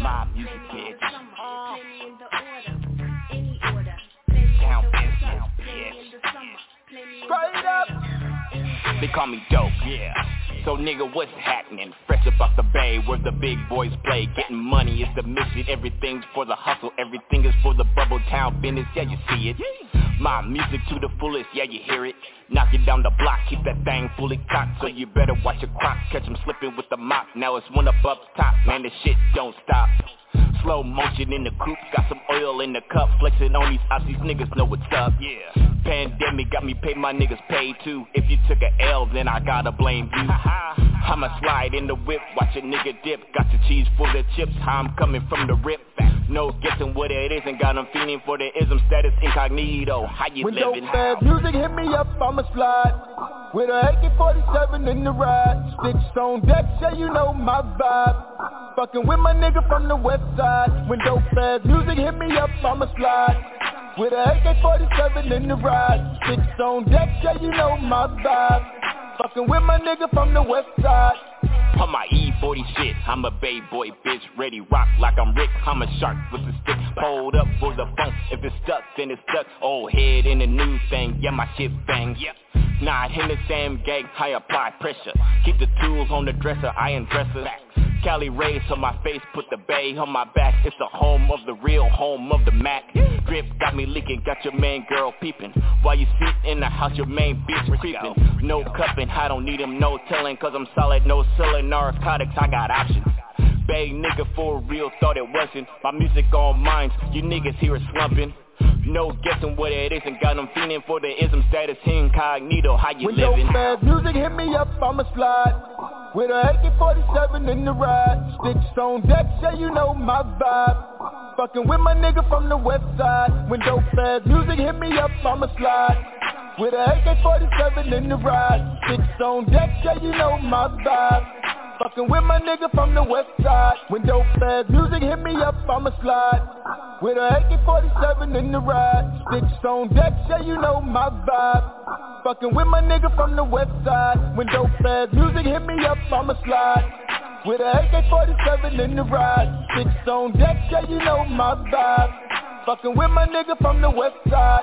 My music, bitch. All in the order, any order. Sound business, bitch. Straight up. They call me dope, yeah. So nigga, what's happening? Fresh up off the bay, where the big boys play. Getting money is the mission, everything's for the hustle. Everything is for the bubble town business, yeah, you see it. My music to the fullest, yeah, you hear it. Knock it down the block, keep that thing fully cocked. So you better watch your crock, catch them slipping with the mop. Now it's one up top, man, this shit don't stop. Slow motion in the coupe, got some oil in the cup. Flexing on these ops, these niggas know what's up, yeah. Pandemic got me paid, my niggas paid too. If you took a L, then I gotta blame you. I'ma slide in the whip, watch a nigga dip. Got your cheese full of chips, how I'm coming from the rip. No guessing what it is, and got them feeling for the ism. Status incognito, how you when living? When dope-ass music hit me up, I'ma slide with an AK-47 in the ride. Sticks on deck, yeah, you know my vibe. Fucking with my nigga from the west side. When dope-ass music hit me up, I'ma slide with an AK-47 in the ride. Six on deck, yeah, you know my vibe. Fucking with my nigga from the west side. On my E-40 shit, I'm a bay boy, bitch. Ready rock like I'm Rick, I'm a shark with a stick. Hold up for the phone, if it's stuck, then it's stuck. Old head in the new thing, yeah, my shit bang, yeah. Not in the same gang, I apply pressure. Keep the tools on the dresser, I undress her. Cali rays on my face, put the bay on my back. It's the home of the real, home of the Mac. Drip got me leaking, got your main girl peeping. While you sit in the house, your main bitch creeping. No cupping, I don't need him, no telling. Cause I'm solid, no selling narcotics, I got options. Bay nigga for real, thought it wasn't. My music on minds, you niggas here is slumping. No guessing what it is, and got them feeling for the ism. Status incognito, how you when living? When dope-ass music hit me up, I'ma slide with an AK-47 in the ride. Sticks on deck, yeah, you know my vibe. Fucking with my nigga from the west side. When dope-ass music hit me up, I'ma slide with an AK-47 in the ride. Sticks on deck, yeah, you know my vibe. Fucking with my nigga from the west side. When dope-ass music hit me up, I'ma slide with an AK-47 in the ride. Sticks on deck, yeah, you know my vibe. Fucking with my nigga from the west side. When dope-ass music hit me up, I'ma slide with an AK-47 in the ride. Sticks on deck, yeah, you know my vibe. Fucking with my nigga from the west side.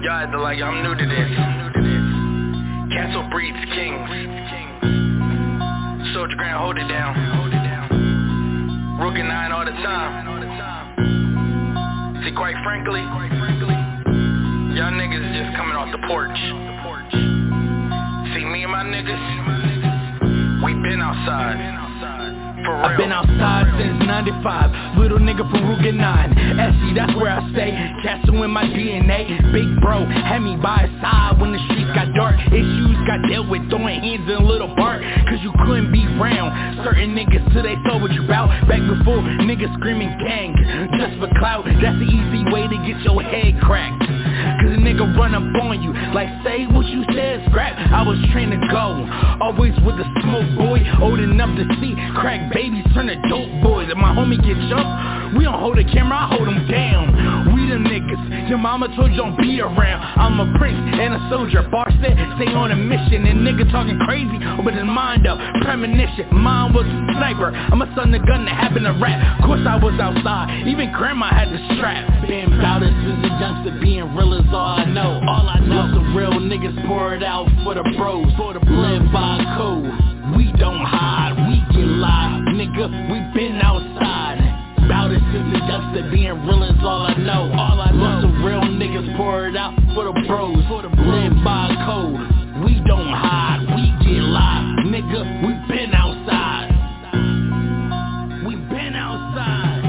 Y'all acting like I'm new to this. Castle breeds kings. Soldier Grand, hold it down. Rook and nine all the time. See, quite frankly, y'all niggas is just coming off the porch. See, me and my niggas, we been outside. I've been outside since 95. Little nigga from Rook and 9 SC, that's where I stay. Castle in my DNA. Big bro had me by his side when the streets got dark. Issues got dealt with, throwing hands in a little bark. Cause you couldn't be round certain niggas till they told what you bout. Back before niggas screaming gang just for clout. That's the easy way to get your head cracked. Cause a nigga run up on you like, say what you said, scrap. I was trained to go, always with the smoke boy. Old enough to see crack babies turn to dope boys. If my homie get jumped, we don't hold the camera, I hold him down. We them niggas your mama told you don't be around. I'm a prince and a soldier. Bar set, stay on a mission. And nigga talking crazy, but his mind up. Premonition, mine was a sniper. I'm a son of gun that happened to rap. Of course I was outside, even grandma had the strap. Been about it since a youngster, being real is all I know. The real niggas pour it out for the bros. For the blood by code, we don't hide, we get live. Nigga, we been outside. About it since the dust, being real is all I know. All I know. The real niggas pour it out for the bros. For the blood by code, we don't hide, we get live. Nigga, we been outside. We been outside.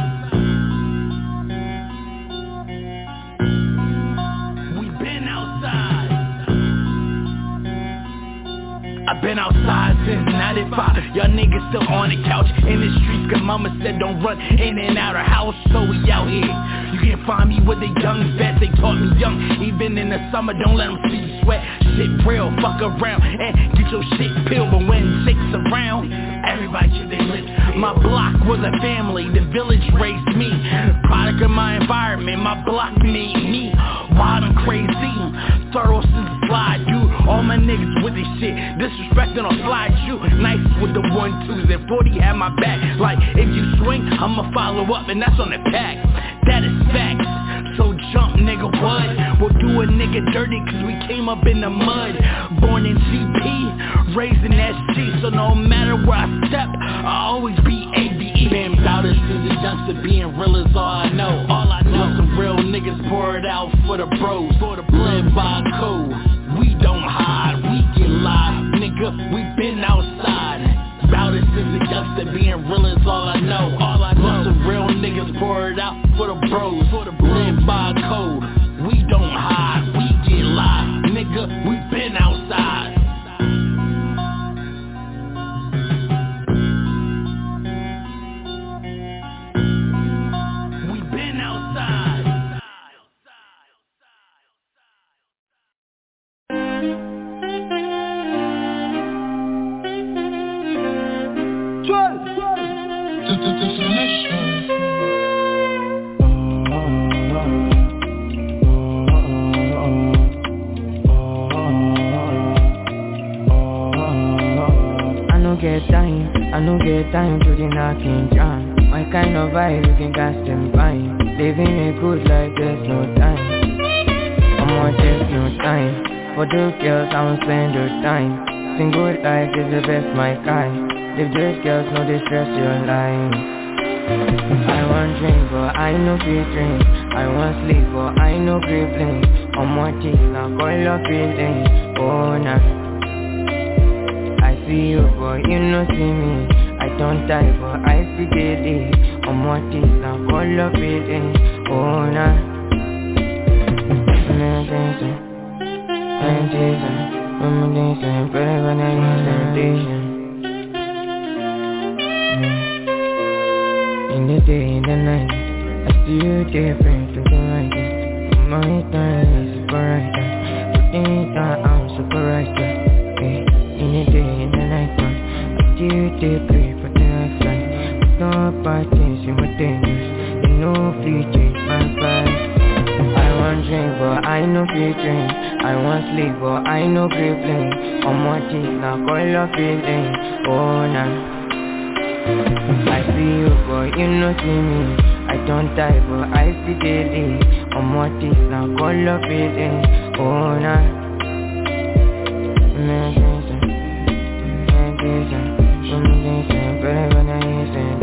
I've been outside since 95. Y'all niggas still on the couch in the streets. Cause mama said don't run in and out of house. So we out here. You can't find me with the young vets. They taught me young. Even in the summer, don't let them see you sweat. Shit real, fuck around and get your shit peeled. But when chicks around, everybody should they live. My block was a family. The village raised me. Product of my environment. My block made me. Wild and crazy. Thorough since the slide, dude. All my niggas with this shit. disrespecting or slide you. Nice with the 1-2s and 40 had my back. Like if you swing, I'ma follow up, and that's on the pack. That is facts. So jump, nigga, what? We'll do a nigga dirty, cause we came up in the mud. Born in GP, raised in SG. So no matter where I step, I always be ABE. Damn doubters to the youngster, being real is all I know. All I know, some real niggas pour it out for the bros. For the blood by code, we don't hide, we get live. Nigga, we been outside. Doubters is a youngster, being real is all I know. All I know, some real niggas pour it out for the bros. For the blend by code, we don't hide, we get live. Nigga, we been outside. We been outside. I no get time to the knocking down. My kind of vibe you can cast them by. Living a good life, there's no time. I'ma take no time. For those girls, I'ma spend your time. Single life is the best, my kind. If those girls know they stress your life. I want drink, but I no free drink. I want sleep, but I no free blink. I'm on kick, now call up feeling. Oh nah, I see you, but you no see me. I don't die, but I feel daily. I'm on kick, now call up feeling. Oh nah, meditation. In the day, in the night, I see you different to the right. My time is super right. Within time, I'm super right. In the day, in the night, I see you different for the right side. With all parties, you were dangerous. You know if you change my vibe. I want drink, but I know if you drink. I want sleep, but I know if you blink. I'm watching, now call up your name. Oh, nah. I see you, but you no see me. I don't die, but I see daily. I'm watching now, call up it in. Oh nah, meditation, meditation, meditation, better when I use meditation.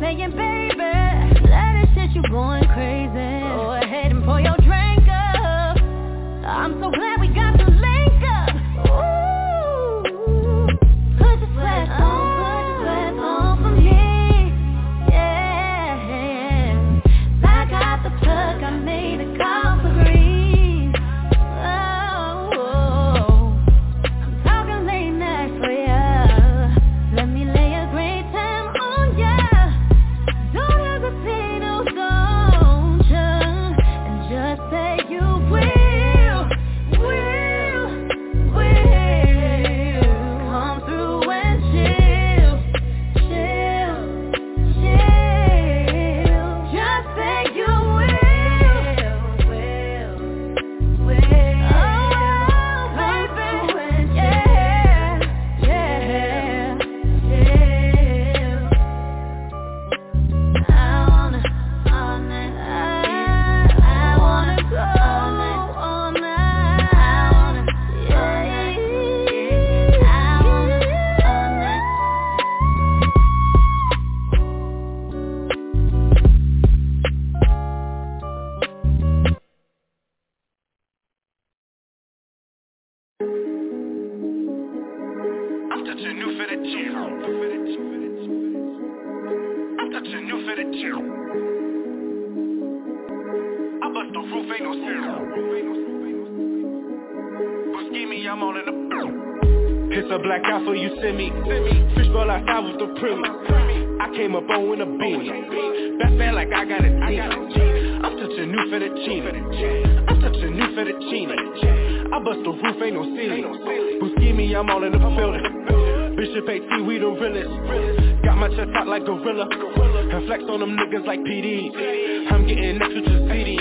saying, baby, let it shit, you going crazy. Go ahead and pour your drink up. I'm so glad we got to link up. Ooh, put your sweat on for me. Yeah, I got the plug, I made a call for grease. Oh, I'm talking late night for ya. Let me lay a great time on ya. Don't hesitate, oh don't ya. And just say you will. Come through and chill. Just say you will. Oh, baby, yeah. I wanna go all night. I'm touching new fitted chill. I bust the roof, ain't no spirit. But ski me, I'm all in the boom. Piss a black eye so you send me. Fishbowl outside with the privilege. I came up on in a beanie. That's bad like I got a team. I'm touching new fitted chill. I bust the roof, ain't no ceiling. Who ski me, I'm all in the building. Bishop AT, we the realest. Got my chest out like gorilla. I flex on them niggas like PD. I'm getting extra to CD.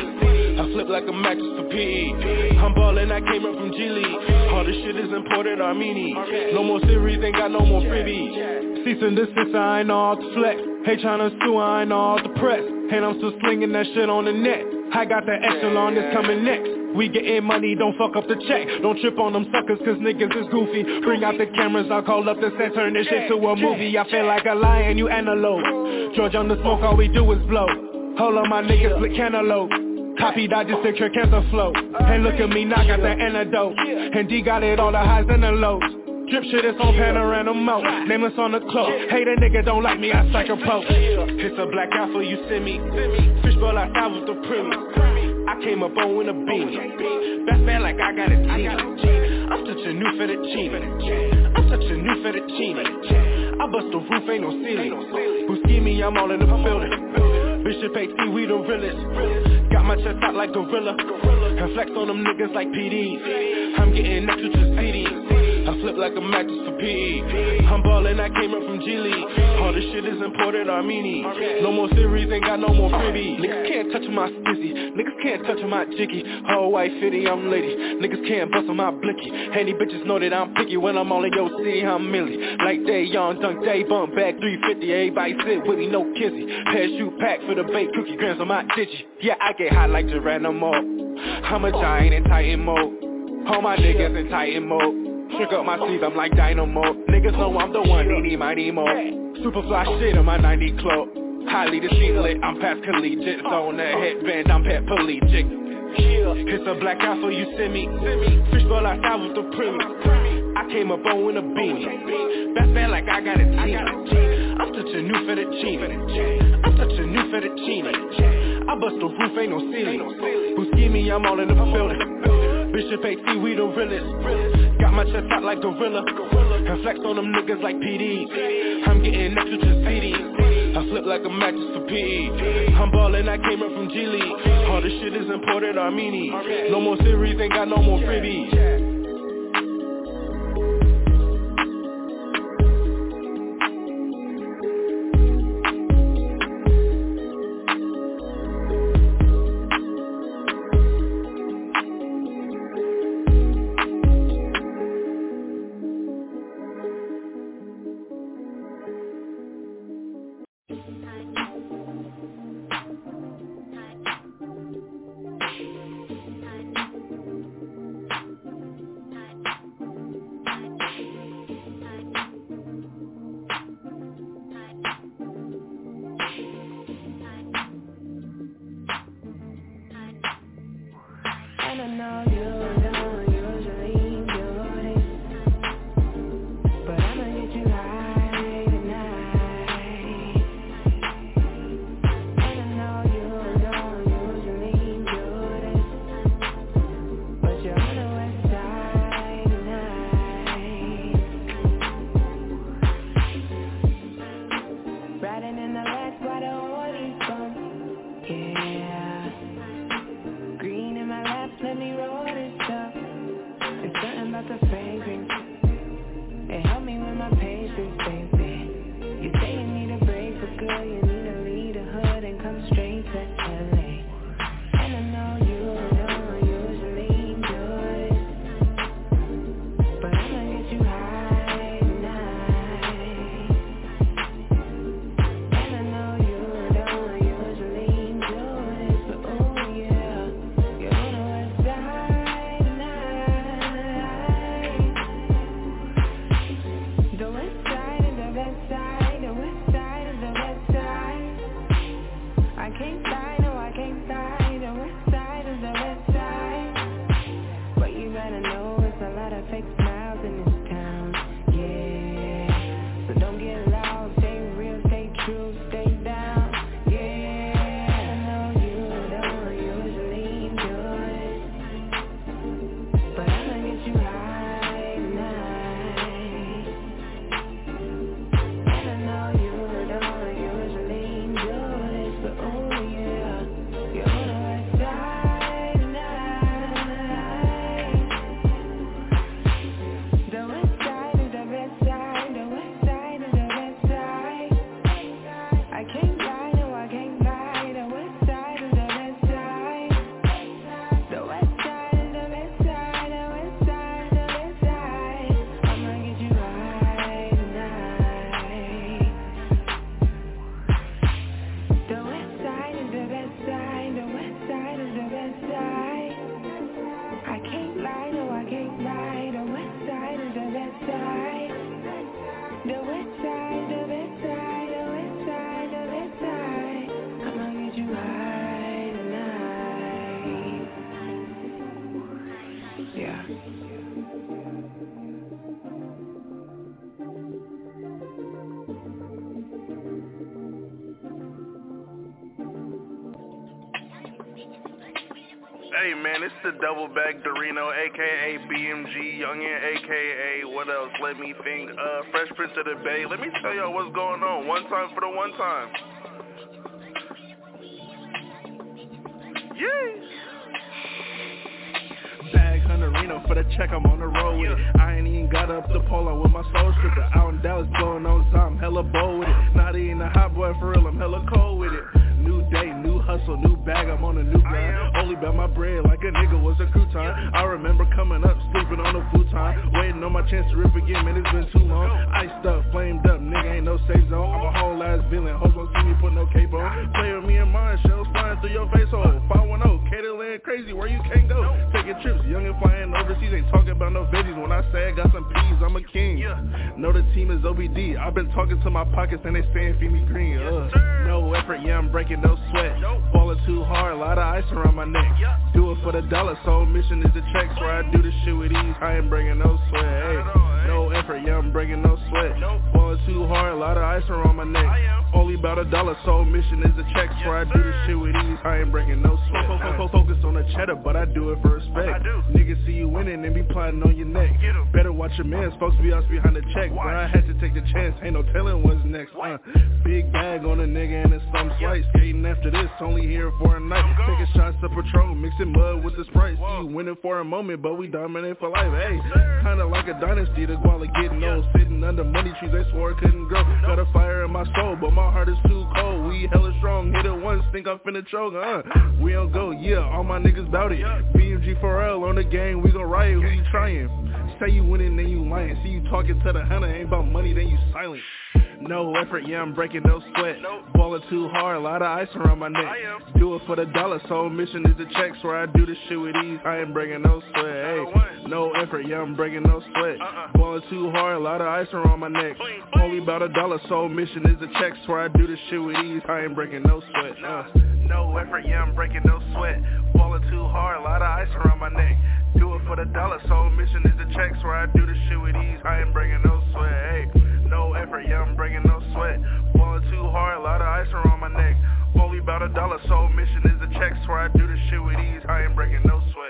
I flip like a mattress for PE. I'm ballin', I came up from G League. All this shit is imported Armenian. No more series, ain't got no more freebies. Cease and desist, I ain't all the flex. Hey, China Sue, I ain't all the press. And I'm still slinging that shit on the net. I got the echelon that's coming next. We gettin' money, don't fuck up the check. Don't trip on them suckers, cause niggas is goofy. Bring out the cameras, I'll call up the set, turn this shit to a movie. I feel like a lion, you antelope. George on the smoke, all we do is blow. Hold on, my niggas split cantaloupe. Copy that just to cure cancer flow. And look at me, now got the antidote. And D got it all, the highs and the lows. Drip shit, it's on panorama mode. Nameless on the cloak. Hey, that nigga don't like me, I strike a poke. It's a black alpha, you send me. Fishbowl outside with the privilege. I came up on in a beanie. That's bad like I got a team. I'm such a new fettuccine. I bust the roof, ain't no ceiling. Who ski me, I'm all in the building. Bishop AT, we the realest. Got my chest out like gorilla. I flex on them niggas like PDs. I'm getting extra to CDs. I flip like a mattress for PE. I'm ballin', I came up from G League. All this shit is imported Armenian. No more series, ain't got no more freebie. Niggas can't touch my skizzy. Niggas can't touch my jiggy. Whole white fitty, I'm lady. Niggas can't bust on my blicky. Handy bitches know that I'm picky. When I'm all in your city, I'm milly. Like day young, dunk day, bump back 350. Everybody sit with me, no kizzy. Pair shoe pack for the baked cookie. Grams on my digi. Yeah, I get hot like Geronimo. I'm a giant in Titan mode. All my niggas in Titan mode. Trick up my sleeves, I'm like dynamo. Niggas know I'm the one, needy my Nemo. Super fly shit on my 90 club. Highly deceitful, I'm past collegiate. Zone that headband, I'm pet pelagic. It's a black alpha, you send me. Fishbowl outside with the privilege. I came up on in a beanie. That's bad like I got a team. I'm such a new fettuccine. I bust the roof, ain't no ceiling. Who ski me, I'm all in the building. Bishop AT, we the realest. Got my chest out like gorilla. And flex on them niggas like PDs. I'm getting extra to CDs. I flip like a mattress for PE. I'm ballin', I came up from G League. All this shit is imported Armenian. No more series, ain't got no more freebies. Hey man, it's the double back Dorino, aka BMG, Youngin, aka what else? Let me think. Fresh Prince of the Bay. Let me tell y'all what's going on. One time for the one time. Yeah. Bag Hunterino for the check. I'm on the road with it. I ain't even got up the pole. I'm with my soul stripper out in Dallas, blowing on time. Hella bold with it. Not even a hot boy for real. I'm hella cold with it. New day, new hustle, new bag, I'm on a new grind. Only by my bread like a nigga was a crouton. I remember coming up, sleeping on a futon. Waiting on my chance to rip again, man, it's been too long. Iced up, flamed up, nigga, ain't no safe zone. I'm a whole ass villain, hoes won't see me put no cape on. Play with me and mine, shells flying through your face hole. 510, Caterland crazy, where you can't go. Taking trips, young and flying overseas, ain't talking about no veggies. When I say I got some peas, I'm a king. Know the team is OBD, I've been talking to my pockets and they saying feed me green. No effort, yeah, I'm breaking no sweat. Falling too hard, a lot of ice around my neck. Do it for the dollar, sole mission is the checks. Where I do the shit with ease, I ain't breaking no sweat. No effort, yeah, I'm breaking no sweat. Falling too hard, a lot of ice around my neck. Only about a dollar, sole mission is the checks. Where I do the shit with ease, I ain't breaking no sweat. Focus on the cheddar, but I do it for respect. Niggas see you winning and be plotting on your neck. Better watch your mans, folks be us behind the check. But I had to take the chance, ain't no telling what's next. Big bag on a nigga and his thumb slice. Skating after this, only here for a night. Taking shots to patrol, mixing mud with the Sprite. You winning for a moment, but we dominate for life. Hey, kinda like a dynasty, the guala getting old. Sitting under money trees, they swore it couldn't grow. Got a fire in my soul, but my heart is too cold. We hella strong, hit it once, think I'm finna choke. We don't go, yeah, all my niggas bout it. BMG 4L on the game, we gon' riot, who you trying? Say you winning, then you lying. See you talking to the hunter, ain't about money, then you silent. No effort, yeah, I'm breaking no sweat. Ballin' too hard, a lot of ice around my neck. Do it for the dollar, sole mission is the checks. Where I do this shit with ease, I ain't breaking no sweat. No effort, yeah, I'm breaking no sweat. Ballin' too hard, a lot of ice around my neck. Only about a dollar, sole mission is the checks. Where I do this shit with ease, I ain't breaking no sweat. No effort, yeah, I'm breaking no sweat. Ballin' too hard, a lot of ice around my neck. Do it for the dollar, sole mission is the checks. Where I do this shit with ease, I ain't breaking no sweat. No effort, yeah, I'm breaking no sweat. Falling too hard, a lot of ice around my neck. Only about a dollar, sole mission is the checks. Where I do this shit with ease, I ain't breaking no sweat.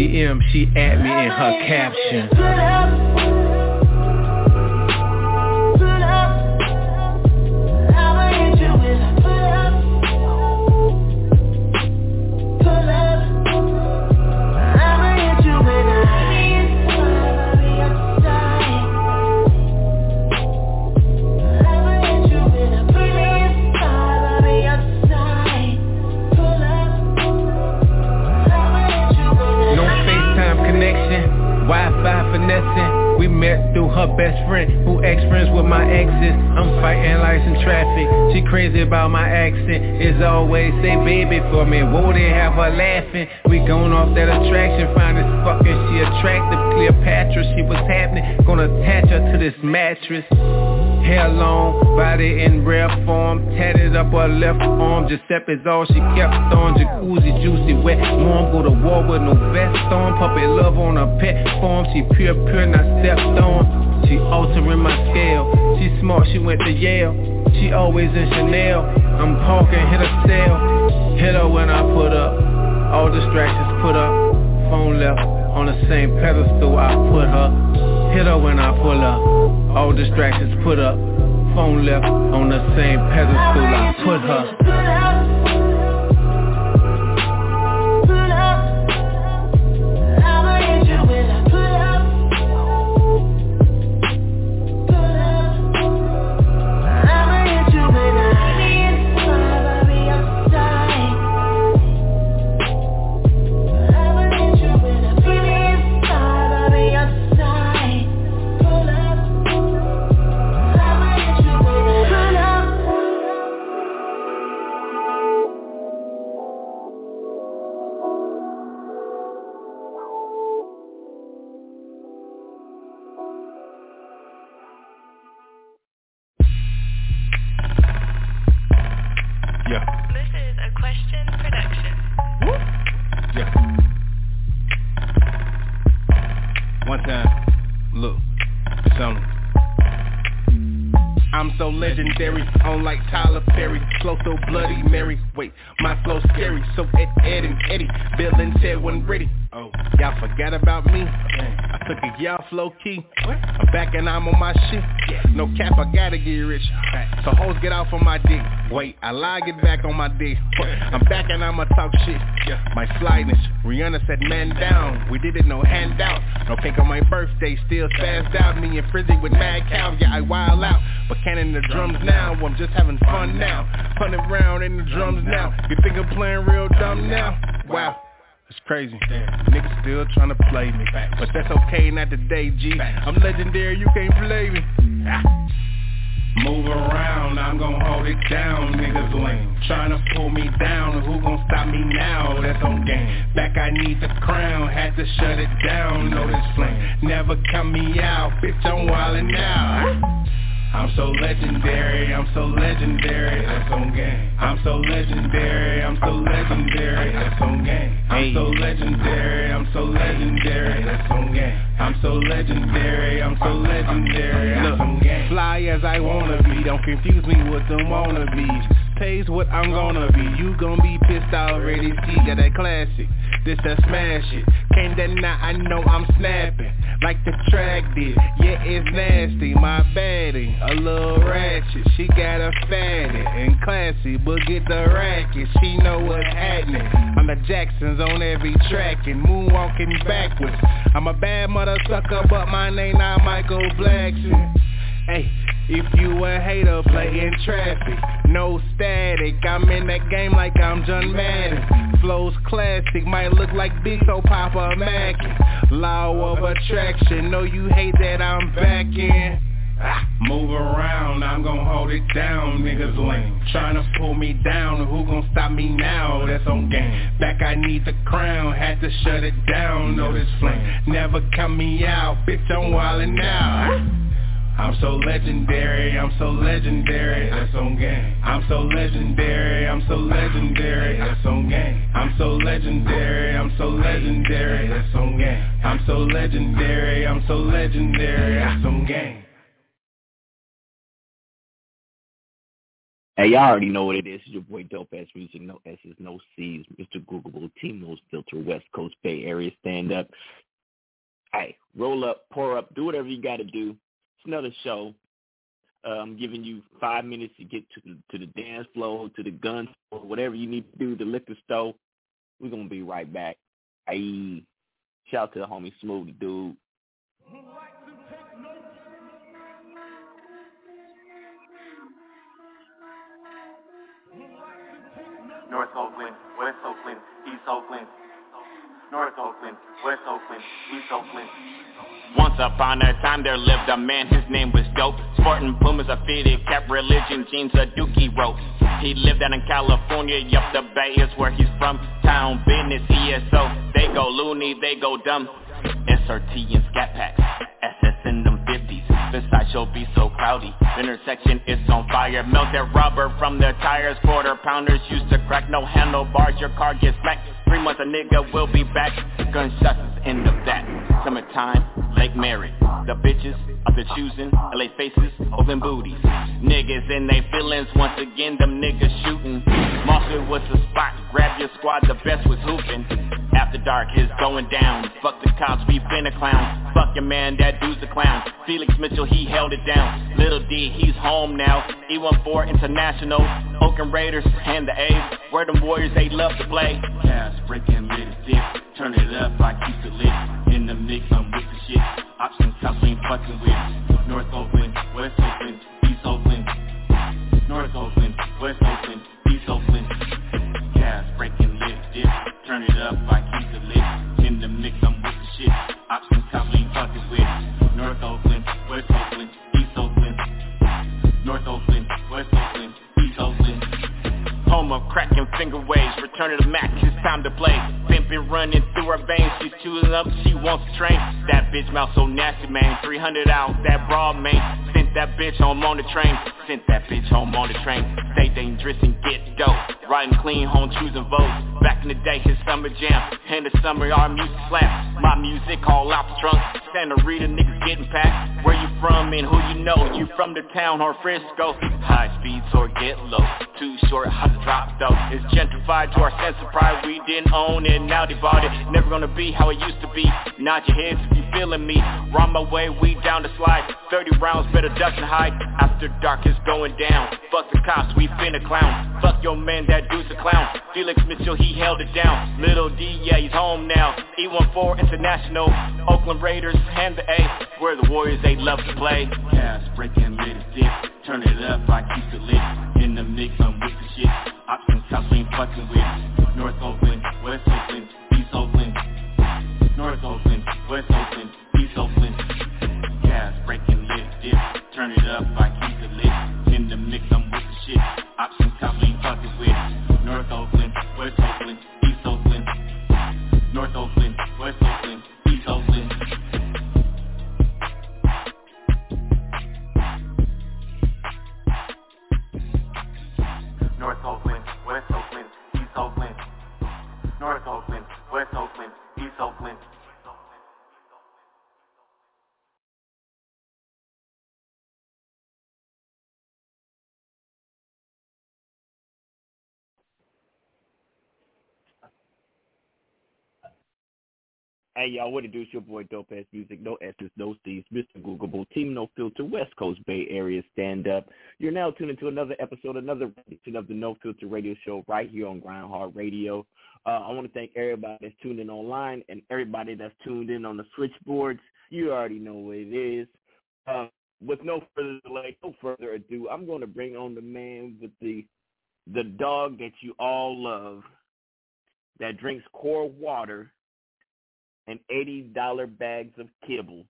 DM, she at me in her caption. best friend who ex-friends with my exes. I'm fighting lights in traffic. She crazy about my accent. As always, say baby for me. Whoa, they have her laughing. We going off that attraction. Find this fucking she attractive. Cleopatra, she was happening. Gonna attach her to this mattress. Hair long, body in rare form, tatted up her left arm. Giuseppe's all she kept on. Jacuzzi, juicy, wet, warm. Go to war with no vest on. Puppy love on her pet form. She pure, not stepped on. She altering my scale. She smart, she went to Yale. She always in Chanel. I'm parking, hit her sale. Hit her when I put up. All distractions put up. Phone left on the same pedestal I put her. Hit her when I pull up, all distractions put up, phone left on the same pedestal I put her. Legendary, on like Tyler Perry, slow so bloody Mary. Wait, my flow scary, so Ed and Eddie, Bill and Ted wasn't ready. Oh, y'all forgot about me. I took a y'all flow key. I'm back and I'm on my shit. No cap, I gotta get rich. So hoes get off on my dick. Wait, I lie, get back on my dick. I'm back and I'ma talk shit. My slidiness, Rihanna said man down. We did it, no handout. No pink on my birthday, still spazzed out. Me and Frizzy with mad cow, yeah I wild out. But cannon the drums now, I'm just having fun now. Hunting round in the drums now. You think I'm playing real dumb now? Wow. It's crazy. Damn. Niggas still tryna play me. Facts. But that's okay, not today, G. Facts. I'm legendary, you can't play me. Ah. Move around, I'm gon' hold it down, niggas lame. Tryna pull me down, who gon' stop me now? That's on game. Back I need the crown, had to shut it down, know this flame. Never cut me out, bitch, I'm wildin' now. I'm so legendary, I'm so legendary, that's on game. I'm so legendary, I'm so legendary, that's on game. I'm so legendary, I'm so legendary, that's on game. I'm so legendary, I'm so legendary, that's on game. Fly as I wanna be, don't confuse me with them wannabes. Pays what I'm gonna be, you gon' be pissed already. See, got that classic, this that smash it. Can't deny, I know I'm snapping, like the track did. Yeah, it's nasty, my baddie, a little ratchet. She got a fatty and classy, but get the racket. She know what's happening. I'm the Jacksons on every track and moonwalking backwards. I'm a bad mother sucker, but my name not Michael Blackson. Hey, if you a hater, play in traffic. No static, I'm in that game like I'm John Madden. Flow's classic, might look like Big So Papa Mackin. Law of attraction, know you hate that I'm back in. Ah. Move around, I'm gon' hold it down, niggas lame. Tryna pull me down, who gon' stop me now? That's on game. Back I need the crown, had to shut it down, know this flame. Never cut me out, bitch, I'm wildin' now. I'm so legendary, that's on game. I'm so legendary, that's on game. I'm so legendary, that's on game. I'm so legendary, that's on game. Hey, y'all already know what it is. It's your boy Dope-ass Music, no S's, no C's, Mr. Google, Team No Filter, West Coast Bay Area, stand up. Hey, roll up, pour up, do whatever you got to do. Another show. I'm giving you 5 minutes to get to the dance floor, to the gun store, whatever you need to do, the liquor store. We're gonna be right back. Hey, shout out to the homie Smoothie, dude. North Oakland, West Oakland, East Oakland. North Oakland, West Oakland, East Oakland. Once Once upon a time there lived a man, his name was Dope. Sporting Pumas, a fitted cap, religion jeans, a dookie rope. He lived out in California, yup, the Bay is where he's from. Town business, ESO, they go loony, they go dumb. SRT and scat packs, SS in them 50s. Besides, she'll be so cloudy, the intersection is on fire. Melt that rubber from the tires, quarter pounders used to crack. No handlebars, your car gets smacked. 3 months a nigga will be back. Gunshots is end of that. Summertime, Lake Merritt. The bitches of the choosing, LA faces, open booties. Niggas in they feelings, once again them niggas shooting. Marshall was the spot, grab your squad, the best was hooping. After dark is going down, fuck the cops, we been a clown. Fuck your man, that dude's a clown. Felix Mitchell, he held it down. Little D, he's home now. E-14 International, Oakland Raiders, and the A's. Where them Warriors, they love to play. Pass, breaking little dick, turn it up, I keep it lit. In the mix, I'm with the shit. Options, cops ain't fucking with. North Oakland, West Oakland, East Oakland. North Oakland, West Oakland, East Oakland. Pass, breaking little dick, turn it up, I keep it lit. In the mix, I'm with the shit. Options, cops ain't fucking with. North Oakland, West Oakland, East Oakland. North Oakland, West Oakland, East Oakland. Home of cracking finger waves, return to the Mac, it's time to play. Pimpin' running through her veins, she's chewing up, she wants a train. That bitch mouth so nasty, man, 300 ounce, that broad man. Sent that bitch home on the train, sent that bitch home on the train. Stay dangerous and get dope, riding clean, home choosing votes. Back in the day, his summer jam, in the summer our music slaps. My music all out the trunk, Santa Rita niggas getting packed. Where you from and who you know, you from the town or Frisco. High speeds or get low, too short, hot drop though. It's gentrified to our sense of pride, we didn't own it, now they bought it. Never gonna be how it used to be, nod your heads if you feeling me. Run my way, we down the slide, 30 rounds, better duck and hide. After dark is going down, fuck the cops, we finna clown. Fuck your man, that dude's a clown. Felix Mitchell, he held it down. Little D, yeah, he's home now. E-14 International, Oakland Raiders, and the A, where the Warriors, they love to play. Pass, breaking little dick, turn it up, I keep it lit. In the mix, I'm with the shit. Options, cops ain't fucking with. North Oakland, West Oakland, East Oakland. North Oakland, West Oakland, East Oakland. Pass, breaking little dick, turn it up, I keep it lit. In the mix, I'm with the shit. Options, cops ain't fucking with. North Oakland, West Oakland, East Oakland. North Oakland, West Oakland, East Oakland. North Oakland, West Oakland, East Oakland. North Oakland, West Oakland, East Oakland. Hey, y'all, what it do? It's your boy, Dope-ass Music, no S's, no C's, Mr. Googleable, Team No Filter, West Coast Bay Area, stand up. You're now tuned into another episode, another edition of the No Filter Radio Show right here on Grindhard Radio. I want to thank everybody that's tuned in online and everybody that's tuned in on the switchboards. You already know what it is. With no further delay, no further ado, I'm going to bring on the man with the dog that you all love that drinks core water and $80 bags of kibble,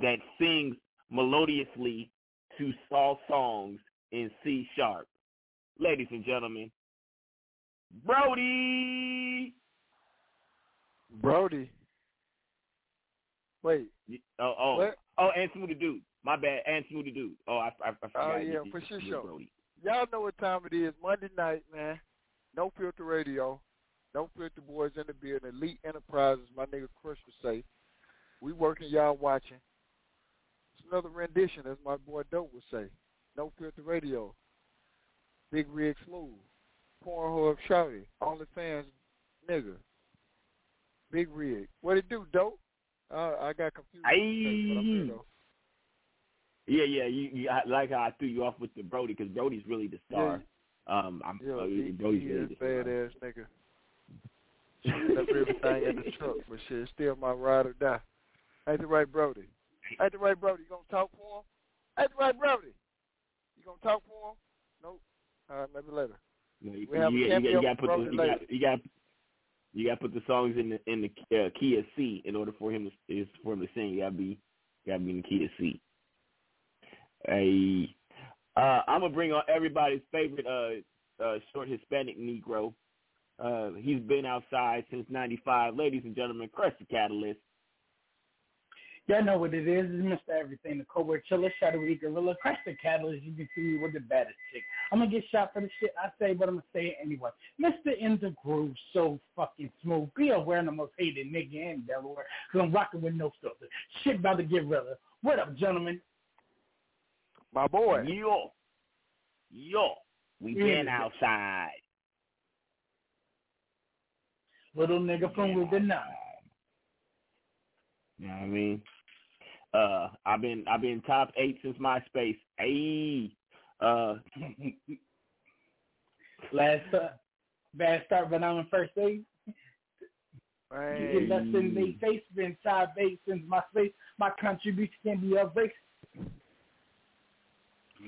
that sings melodiously to soft songs in C#. Ladies and gentlemen, Brody! Brody. Wait. Oh, and Smoothie Dude. My bad, and Smoothie Dude. I forgot. Oh, yeah, for sure. Brody. Y'all know what time it is. Monday night, man. No Filter Radio. Don't fit the boys in the building. Elite Enterprises, my nigga Crush would say. We working, y'all watching. It's another rendition, as my boy Dope would say. No Filter Radio. Big Rig Smooth. Pornhub Shouty. OnlyFans nigga. Big Rig. What it do, Dope? I got confused. But I'm here, though. Yeah. You, I like how I threw you off with the Brody, because Brody's really the star. Yeah. Brody's really the star. Badass nigga. Up everything in the truck, but shit, still my ride or die. Ain't the right Brody. You gonna talk for him? Nope. All right, maybe later. You gotta put You gotta put the songs in the key of C in order for him to sing. You gotta be in the key of C. Hey, I'm gonna bring on everybody's favorite short Hispanic Negro. He's been outside since '95, ladies and gentlemen. Crush the Catalyst. Y'all know what it is. It's Mr. Everything, the Cobra Chiller, Shadowy Gorilla. Crush the Catalyst. You can see me with the baddest chick. I'm gonna get shot for the shit I say, but I'm gonna say it anyway. Mr. In the Groove, so fucking smooth. Be aware, the most hated nigga in Delaware, because I'm rocking with no filter. Shit about to get realer. What up, gentlemen? My boy. Yo. We been outside. Little nigga from Ruben 9. You know what I mean? I've been top 8 since MySpace. Ayy. Bad start, but I'm in first eight. Hey. You get less than they face, been side base since MySpace. My contribution can be of race.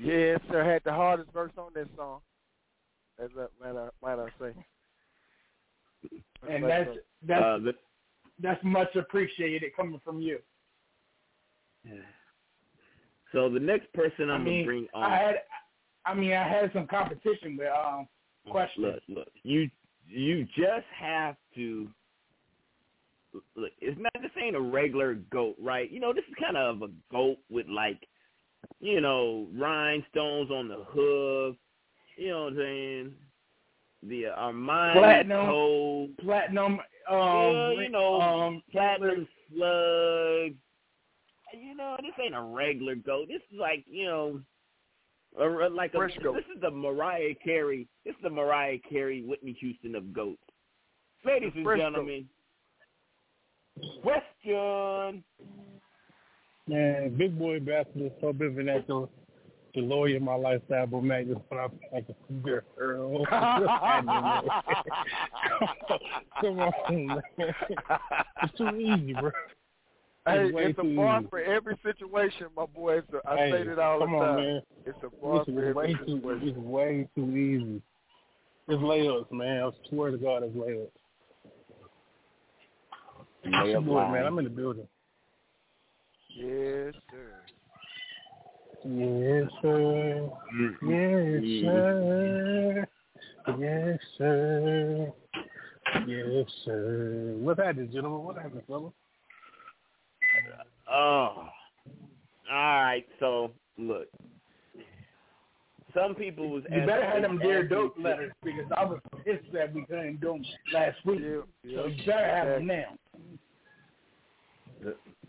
Yes, sir. Had the hardest verse on that song. As might I say. And that's much appreciated coming from you. Yeah. So the next person I'm gonna bring on. I had some competition, but questions. Look, you just have to. Look, it's not this ain't a regular goat, right? You know, this is kind of a goat with like. You know, rhinestones on the hook. You know what I'm saying? The Armani platinum. Platinum slug. You know, this ain't a regular goat. This is like, you know, this is the Mariah Carey. This is the Mariah Carey, Whitney Houston of goats. Ladies and gentlemen, question. Man, big boy bastard is so international. The lawyer in my lifestyle, but man, just when I like a girl. Come on, man. It's too easy, bro. Hey, it's a bar for every situation, my boy. I say it all the time. Man. It's a bar for every situation. It's way too easy. It's layups, man. I swear to God, it's layups. Man, I'm in the building. Yes, sir. Yes, sir. Yes, sir. Yes, sir. Yes, sir. What happened, gentlemen? What happened, fella? Oh. All right, so, look. Some people was asking. You better have them Dear Dope letters because I was pissed that we couldn't do them last week. Yeah. So you better have them now.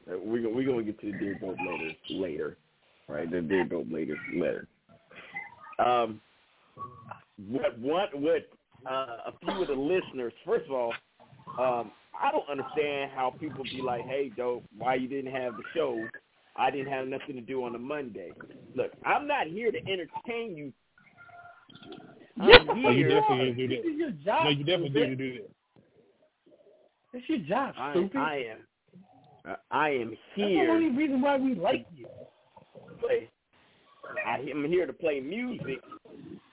We're going to get to the Dear Dope letters later, right? The Dear Dope letters letter. A few of the listeners, first of all, I don't understand how people be like, hey, Dope, why you didn't have the show? I didn't have nothing to do on a Monday. Look, I'm not here to entertain you. No, you definitely didn't do that. It's your job, stupid. I am here. That's the only reason why we like you. I am here to play music.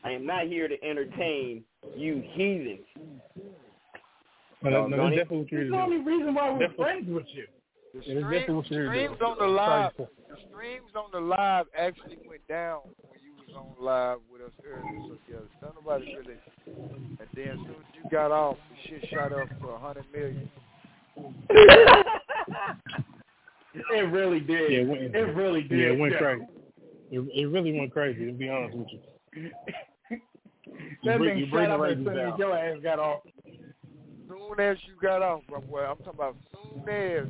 I am not here to entertain you heathens. That's the only reason why we're friends with you. The streams on the live actually went down when you was on live with us earlier. So yeah, don't nobody really. And then as soon as you got off, the shit shot up for 100 million. It really did. Yeah, it really did. Yeah, it went crazy. It really went crazy, to be honest with you. That thing shut up as soon as your ass got off. Soon as you got off, my boy. I'm talking about soon as,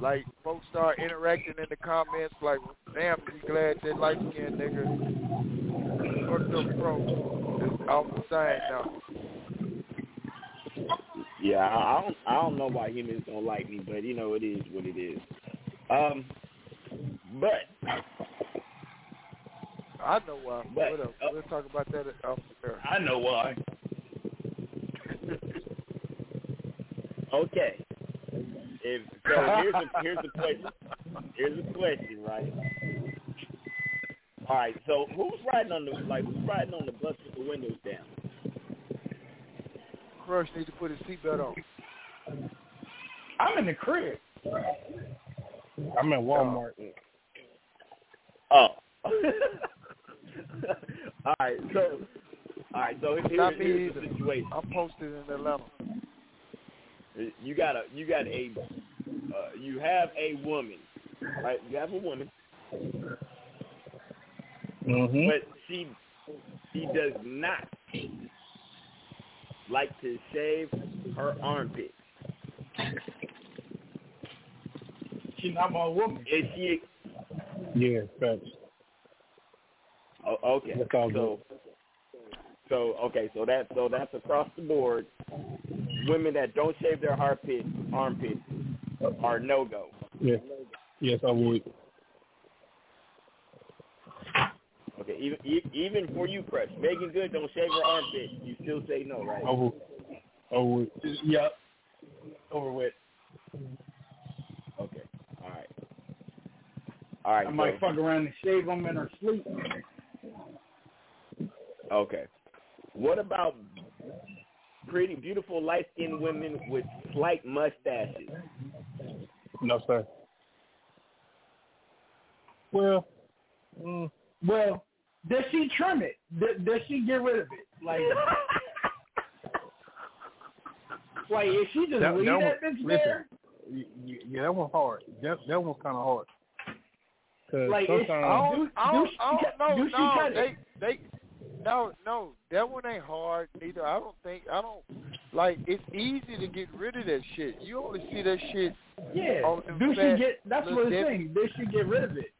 like, folks start interacting in the comments, like, damn, be glad they like again, nigga. Fuck the pro. It's all the same now. Yeah, I don't know why humans don't like me, but you know it is what it is. I know why. But, what else? We'll talk about that after. I know why. Okay. Here's a question, right? All right. So who's riding on the bus with the windows down? Crush needs to put his seatbelt on. I'm in the crib. I'm at Walmart. Oh. All right, so here's the situation. I'm posted in Atlanta. You have a woman. Right? You have a woman. Mm-hmm. But she does not like to shave her armpits. She's not my woman. Is she? Yeah, thanks. Oh, okay. So that's across the board. Women that don't shave their armpits are no go. Yes. Yes, I would. Okay, even for you, Crush. Megan Good don't shave her armpit. You still say no, right? I would. Yeah. Over with. Okay. All right. I might fuck around and shave them in her sleep. Okay. What about pretty, beautiful, light-skinned women with slight mustaches? No, sir. Well, does she trim it? Does she get rid of it? Like if she just leave that bitch there? Yeah, that one's hard. That one's kind of hard. Like no, that one ain't hard neither. I don't like. It's easy to get rid of that shit. You only see that shit. Yeah. On them do fat, she get? That's what I'm saying. They should get rid of it.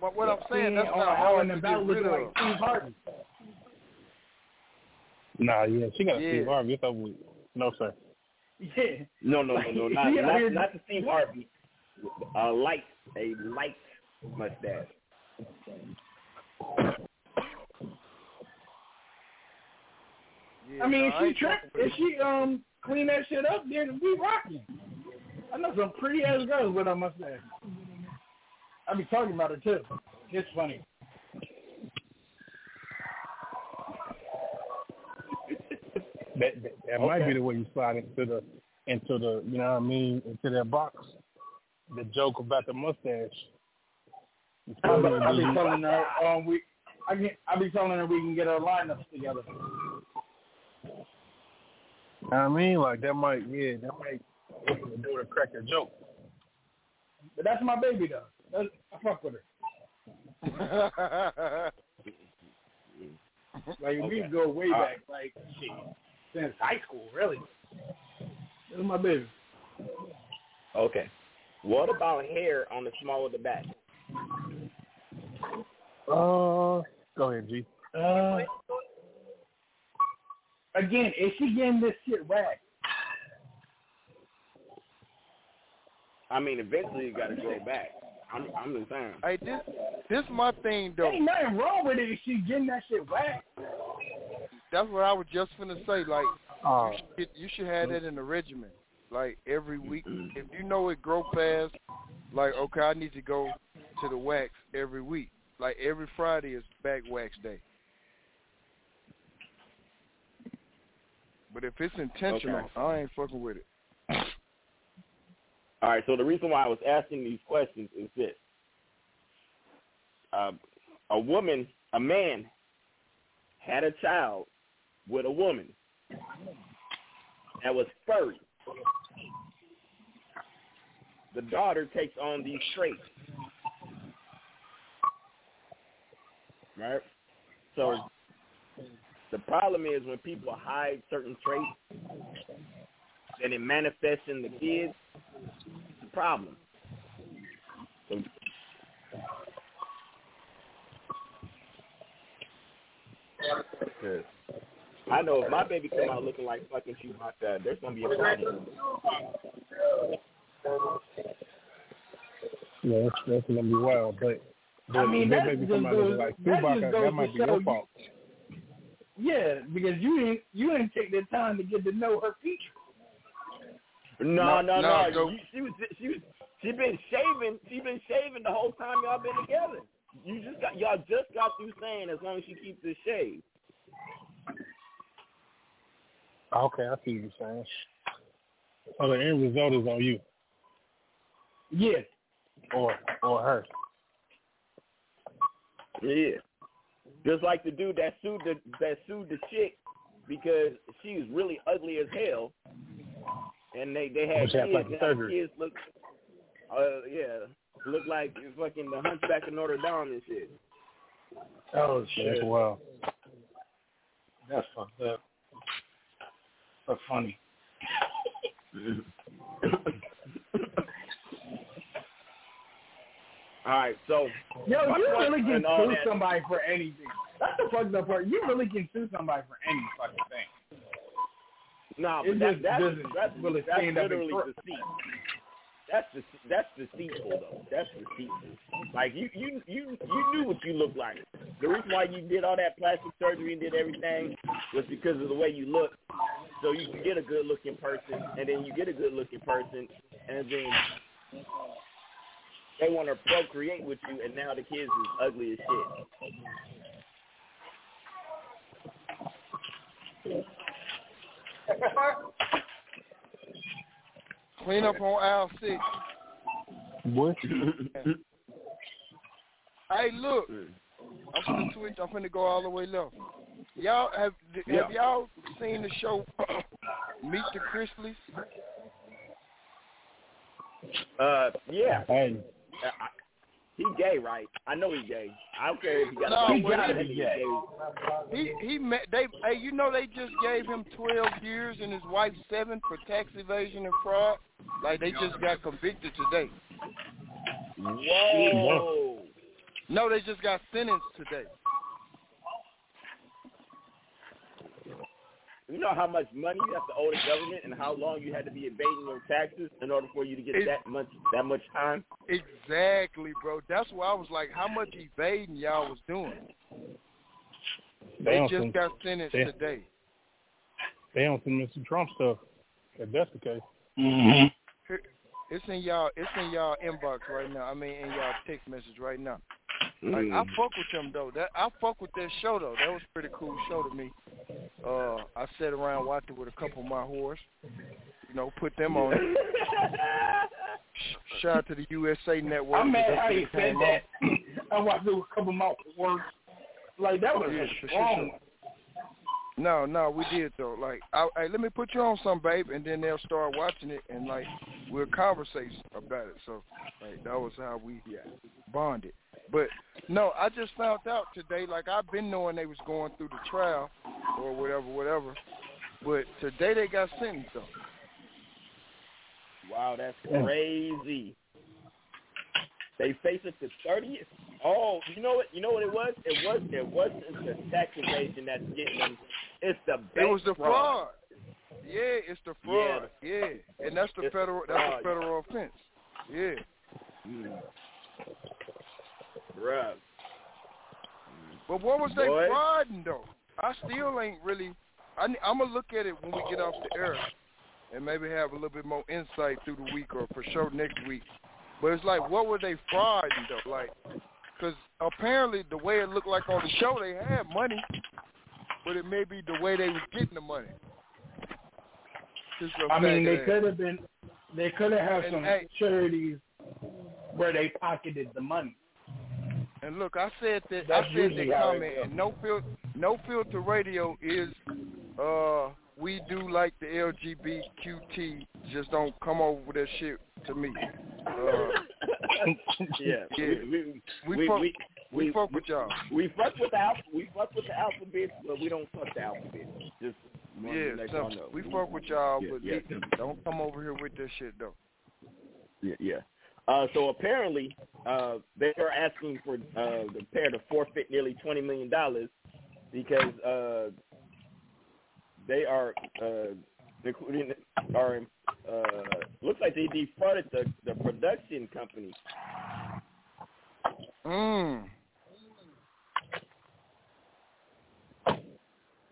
But what I'm saying, that's not hard to get rid of. Steve Harvey. Nah, yeah, she got Steve Harvey. No, sir. Yeah. No, not the Steve Harvey. A light mustache. Yeah, I mean, if she clean that shit up, then we rocking. I know some pretty ass girls with a mustache. I be talking about it too. It's funny. That might be the way you slide into the you know what I mean, into that box. The joke about the mustache. I be telling her we can get our lineups together. I mean, like that might do to crack a joke. But that's my baby though. I fuck with her. Like we go way back, like shit, since high school, really. This is my baby. Okay. What about hair on the small of the back? Go ahead, G. Again, is she getting this shit whacked? I mean, eventually you gotta go back. I'm just saying. Hey, this my thing though. Ain't nothing wrong with it if she getting that shit whacked. That's what I was just finna say. Like, you should have that in the regimen. Like every week, if you know it grow fast. Like, okay, I need to go to the wax every week. Like every Friday is back wax day. But if it's intentional, okay. I ain't fucking with it. All right, so the reason why I was asking these questions is this. A man had a child with a woman that was furry. The daughter takes on these traits. Right? So the problem is when people hide certain traits and it manifests in the kids, it's a problem. So, I know if my baby come out looking like fucking Chewbacca, there's going to be a problem. Yeah, that's going to be wild, but I mean, that baby come out looking like Chewbacca, that might be your fault. Yeah, because you didn't take the time to get to know her features. No. She's been shaving the whole time y'all been together. Y'all just got through saying as long as she keeps the shave. Okay, I see what you're saying. So the end result is on you. Yeah. Or her. Yeah. Just like the dude that sued the chick because she was really ugly as hell, and they had kids look, look like fucking the Hunchback of Notre Dame and shit. Oh shit! Wow, that's fucked up. That's funny. All right, so you really can sue somebody for anything. That's the fucked up part. You really can sue somebody for any fucking thing. Nah, but that's literally deceit. That's deceitful though. That's deceitful. Like you knew what you looked like. The reason why you did all that plastic surgery and did everything was because of the way you look. So you can get a good looking person, and then you get a good looking person, and then they want to procreate with you, and now the kids is ugly as shit. Clean up on aisle 6. What? Hey, look. I'm going to switch. I'm going to go all the way left. Y'all have y'all seen the show Meet the Chrisleys? Yeah. Hey. He gay, right? I know he's gay. I don't care if he got a boyfriend. He's gay. You know they just gave him 12 years and his wife 7 for tax evasion and fraud. Like they just got convicted today. Whoa. No, they just got sentenced today. You know how much money you have to owe the government and how long you had to be evading your taxes in order for you to get that much time? Exactly, bro. That's why I was like, how much evading y'all was doing? They just got sentenced today. They on some Mr. Trump stuff, if that's the case. Mm-hmm. It's in y'all inbox right now. I mean, in y'all text message right now. Like, I fuck with them though. I fuck with that show though. That was a pretty cool show to me. I sat around watching with a couple of my whores. You know, put them on it. Shout out to the USA Network. I'm mad how you said that. I watched with a couple of my whores. Like that was wrong. No, we did though. Like, hey, let me put you on some, babe, and then they'll start watching it, and like we'll conversate about it. So, like, that was how we bonded. But no, I just found out today. Like, I've been knowing they was going through the trial or whatever. But today they got sentenced though. Wow, that's crazy. They faced it to 30 years. Oh, you know what it was? It wasn't the tax evasion that's getting them. It's the bank fraud. It was the fraud. Yeah, it's the fraud. Yeah, and that's the federal. That's a federal offense. Yeah. Bruh. But what was they frauding though? I still ain't really. I'm gonna look at it when we get off the air, and maybe have a little bit more insight through the week, or for sure next week. But it's like, what were they frauding though? Like, because apparently the way it looked like on the show, they had money, but it may be the way they was getting the money. I mean, they could have had some charities where they pocketed the money. And look, I said that comment, and No Filter Radio is, we do like the LGBTQT, just don't come over with that shit to me. We fuck with y'all. We fuck with the alphabet, but we don't fuck the alphabet. Just we fuck with y'all, but don't come over here with this shit though. Yeah. So apparently, they were asking for the pair to forfeit nearly $20 million because they are, including, looks like they defrauded the production company.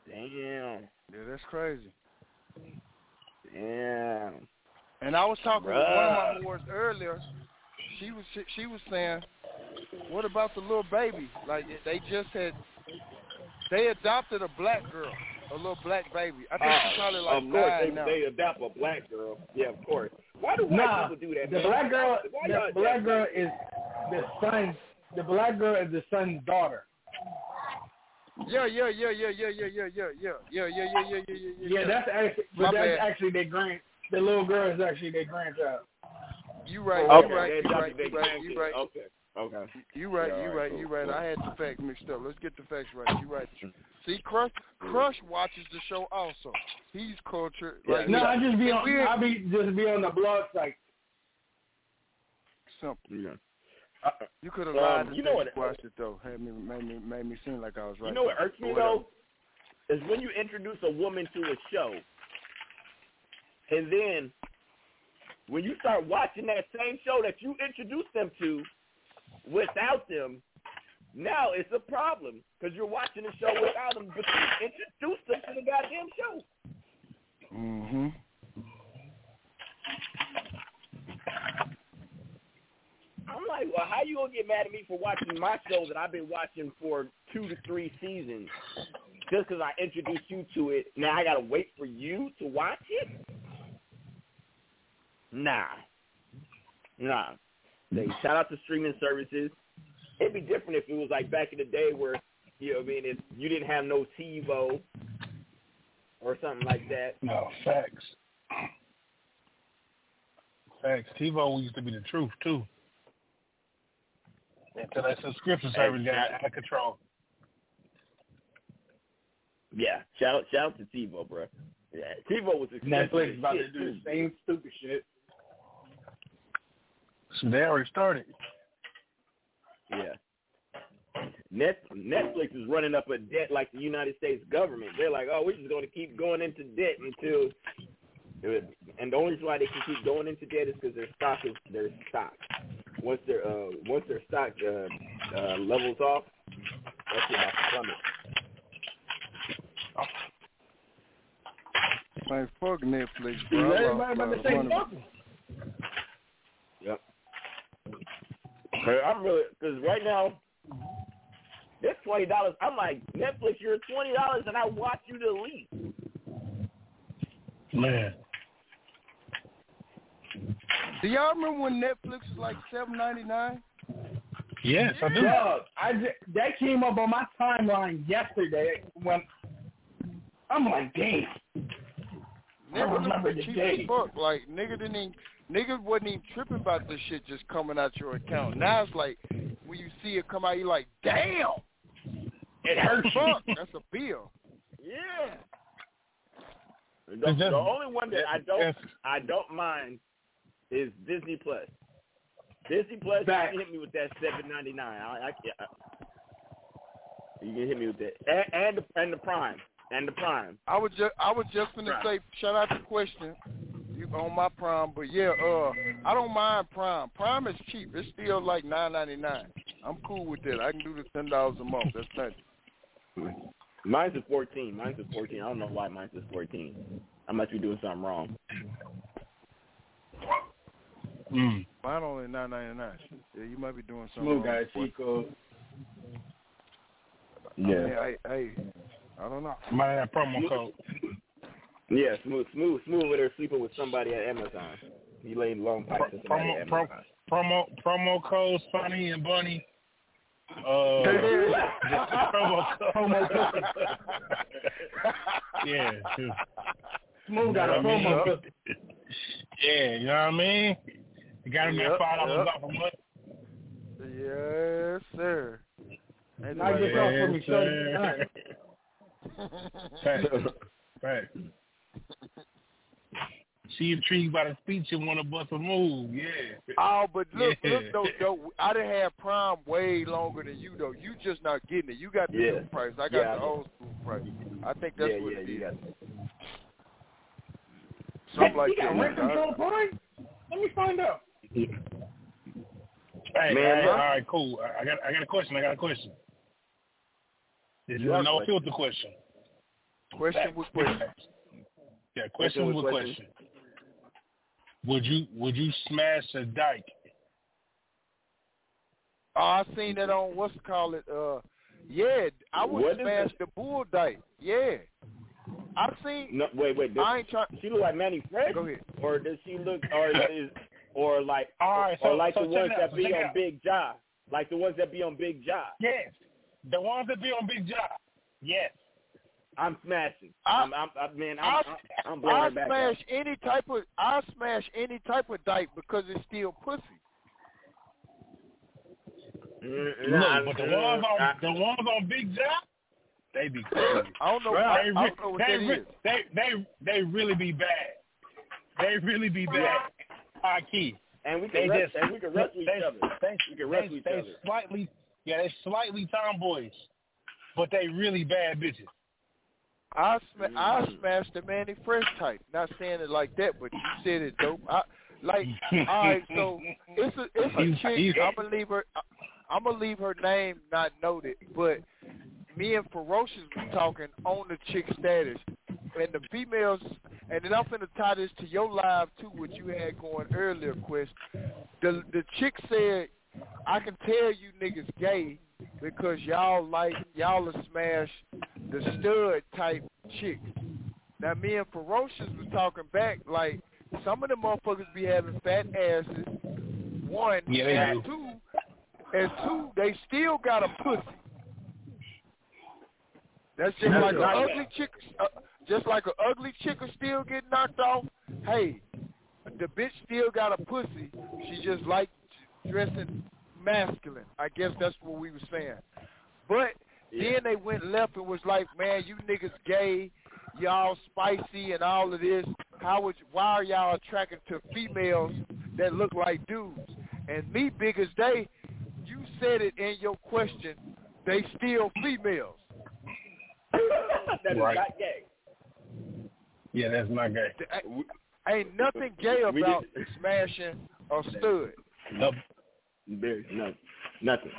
Damn. Yeah, that's crazy. Damn. And I was talking to one of my whores earlier. She was saying, "What about the little baby? Like they adopted a black girl, A little black baby. I think she's probably like five now. They adopt a black girl. Yeah, of course. Why do white people do that? The black girl. The black girl is the son. The black girl is the son's daughter. Yeah. That's actually their grand. The little girl is actually their grandchild. You right. Okay. You right. I had the facts mixed up. Let's get the facts right. You right. See, Crush watches the show also. He's cultured. Yeah. Like, no, I just be on the blog site. Something. Yeah. You could have lied to watched it though. Made me seem like I was right. You know what irks me though is when you introduce a woman to a show, and then when you start watching that same show that you introduced them to without them, now it's a problem because you're watching the show without them, but you introduced them to the goddamn show. Mhm. I'm like, well, how you gonna get mad at me for watching my show that I've been watching for 2 to 3 seasons just because I introduced you to it? Now I gotta wait for you to watch it? Nah. Shout out to streaming services. It'd be different if it was like back in the day where, you know what I mean, if you didn't have no TiVo or something like that. No, facts. TiVo used to be the truth too. Until that subscription service got out of control. Yeah, shout out to TiVo, bro. Yeah, TiVo was expensive. Netflix about to do the same stupid shit. So they already started. Yeah. Netflix is running up a debt like the United States government. They're like, oh, we're just going to keep going into debt until, and the only reason why they can keep going into debt is because their stock. Once their stock levels off, that's about to plummet. Like, fuck Netflix, bro. Everybody about to say fuck them. Yep. Because right now, this $20, I'm like, Netflix, you're $20 and I watch you delete. Man. Do y'all remember when Netflix was like $7.99? Yes, I do. Yo, that came up on my timeline yesterday when I'm like, damn. Nigga, cheap fuck. Like, nigga wasn't even tripping about this shit just coming out your account. Now it's like, when you see it come out, you're like, damn, it hurts. Fuck, that's a bill. Yeah. The only one that I don't mind is Disney Plus. Disney Plus, you can hit me with that $7.99. You can hit me with that, and the Prime. I was just gonna say, shout out to Question. You on my Prime, but yeah, I don't mind Prime. Prime is cheap. It's still like $9.99. I'm cool with that. I can do the $10 a month. That's nice. Mine's at 14. I don't know why mine's at 14. I must be doing something wrong. Mine only $9.99. Yeah, you might be doing something wrong. Smooth guy, Chico. Yeah. I mean, I don't know. Might have promo code. Yeah, smooth with her sleeping with somebody at Amazon. He laid long pipes with somebody at Amazon. Promo code Sonny and Bunny. promo code. Yeah. Smooth got a promo code. Yeah, you know what I mean? You got him at $5 off a month. Yes, sir. And I get off for me, sir. Right. She intrigued by the speech and want to bust a move. Yeah. Oh, but look, though, I done had Prime way longer than you, though. You just not getting it. You got the new price. I got the old school price. I think that's what it is. Something like that. Rent control point? Let me find out. Yeah. Hey, man, all right, cool. I got a question. This is a no filter question. Question with question. Would you smash a dyke? Oh, I seen that on what's called it. Yeah, I would smash the bull dyke. Yeah. I've seen. No, wait. Does she look like Manny Fresh? Go ahead. Or does she look, or like the ones that be on Big Ja? Like the ones that be on Big Ja? Yes, the ones that be on Big Ja. Yes. I'm smashing. I'm blowing her back. I smash any type of dyke because it's still pussy. Look, but the ones on Big Ja, they be crazy. I don't know what that is. They really be bad. They really be bad. High key. And we can wrestle each other. We can wrestle each other. They're slightly tomboys, but they really bad bitches. I smashed the Manny Fresh type. Not saying it like that, but you said it dope. All right, so it's a chick. I'm gonna leave her name not noted. But me and Ferocious was talking on the chick status and the females, and then I'm finna tie this to your live too, what you had going earlier, Quest. The chick said, I can tell you niggas gay because y'all smash the stud type chicks. Now me and Ferocious was talking back like some of the motherfuckers be having fat asses. One, yeah, and two, they still got a pussy. That's just like an ugly chick. Just like an ugly chick will still get knocked off. Hey, the bitch still got a pussy. She just like dressing masculine. I guess that's what we were saying. But then they went left and was like, man, you niggas gay, y'all spicy and all of this. Why are y'all attracted to females that look like dudes? And me, big as they, you said it in your question, they still females. That is not gay. Yeah, that's not gay. Ain't nothing gay about smashing or stud. Nope. There's nothing.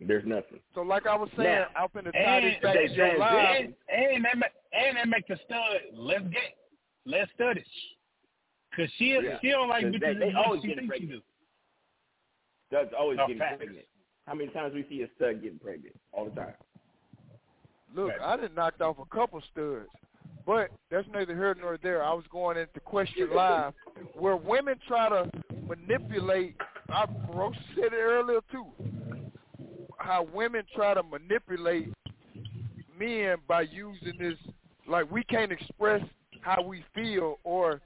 There's nothing. So like I was saying, I'm finna tie this back to your live. And they make the stud less studdish. Because she don't like bitches. They always get pregnant. Stud's always getting pregnant. How many times we see a stud getting pregnant? All the time. Look, I done knocked off a couple studs. But that's neither here nor there. I was going into Question Live where women try to manipulate. I said it earlier too. How women try to manipulate men by using this, like we can't express how we feel or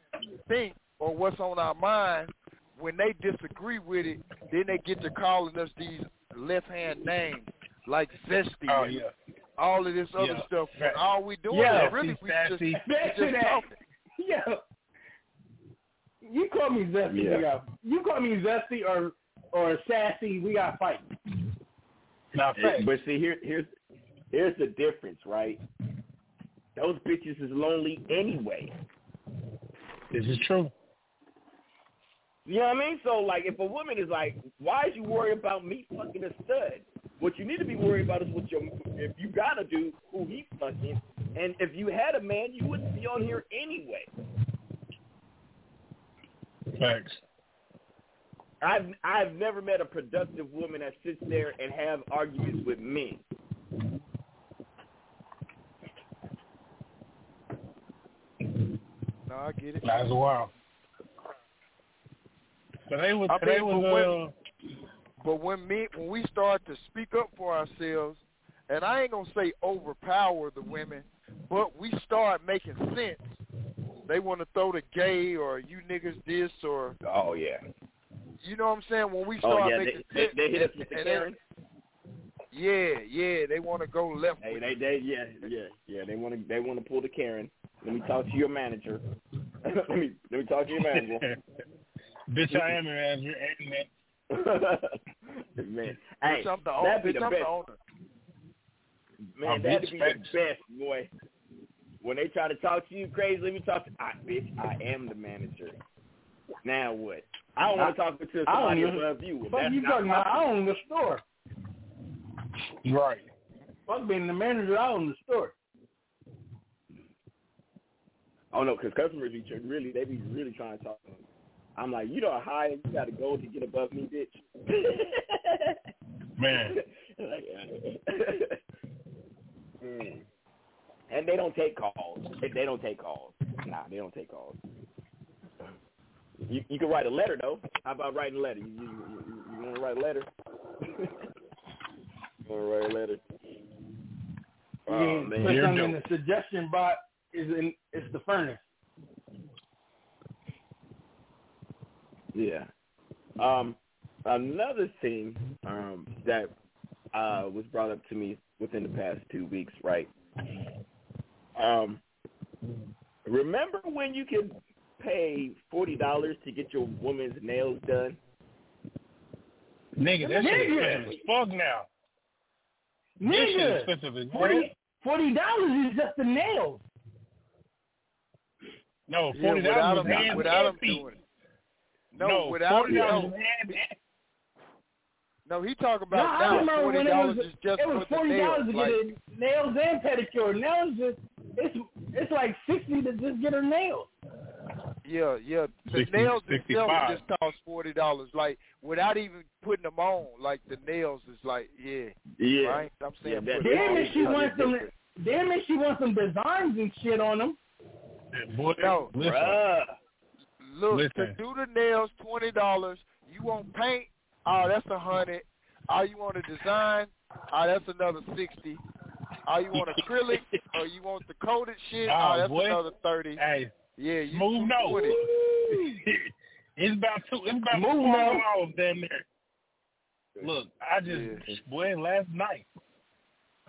think or what's on our mind. When they disagree with it, then they get to calling us these left-hand names like zesty. Oh, yeah. All of this other stuff. Right. All we doing is really we just talking. Yeah. You call me zesty. Yeah. You call me zesty or sassy. We got fighting. But see, here's the difference, right? Those bitches is lonely anyway. This is true. You know what I mean? So, like, if a woman is like, why is you worried about me fucking a stud? What you need to be worried about is if you got a dude who he fucking, and if you had a man, you wouldn't be on here anyway. Thanks. I've never met a productive woman that sits there and have arguments with men. No, I get it. That's wild. But when we start to speak up for ourselves, and I ain't gonna say overpower the women, but we start making sense. They want to throw the gay or you niggas this or you know what I'm saying? When we start making sense, they hit us with the Karen. They want to go left. Hey, they want to pull the Karen. Let me talk to your manager. let me talk to your manager. Bitch, I am your manager. Amen. Man, hey, that'd be the best. Man, that'd be the best, boy. When they try to talk to you crazy, let me talk to bitch, I am the manager. Now what? I don't want to talk to somebody above you. Fuck you talking about, I own the store. Right. Fuck being the manager, I own the store. Oh no, because customers be really trying to talk to them. I'm like, you don't hire, you got to go to get above me, bitch. Man. And they don't take calls. They don't take calls. Nah, they don't take calls. You can write a letter, though. How about writing a letter? You want to write a letter? You want to write a letter? Oh, man. Put something in the suggestion box. It's the furnace. Yeah. Another thing that was brought up to me within the past 2 weeks, right? Remember when you could pay $40 to get your woman's nails done? Nigga, that shit expensive as fuck now. Nigga, $40 is just the nails. No, $40 without them, doing it. No, without $40. No, he talking about now $40 is just for the nails. It was $40 to get her nails and pedicure. Now it's like $60 to just get her nails. Yeah. The nails itself just cost $40. Like without even putting them on, like the nails is like yeah. Right? I'm saying damn if she wants some designs and shit on them. No, Listen. To do the nails, $20. You want paint? Oh, that's $100. Oh, you want a design? Oh, that's another $60. Oh, you want acrylic? Or you want the coated shit? Oh, that's another $30. Hey, yeah, you move no. With it. It's about $2 down there. Look, I boy, last night.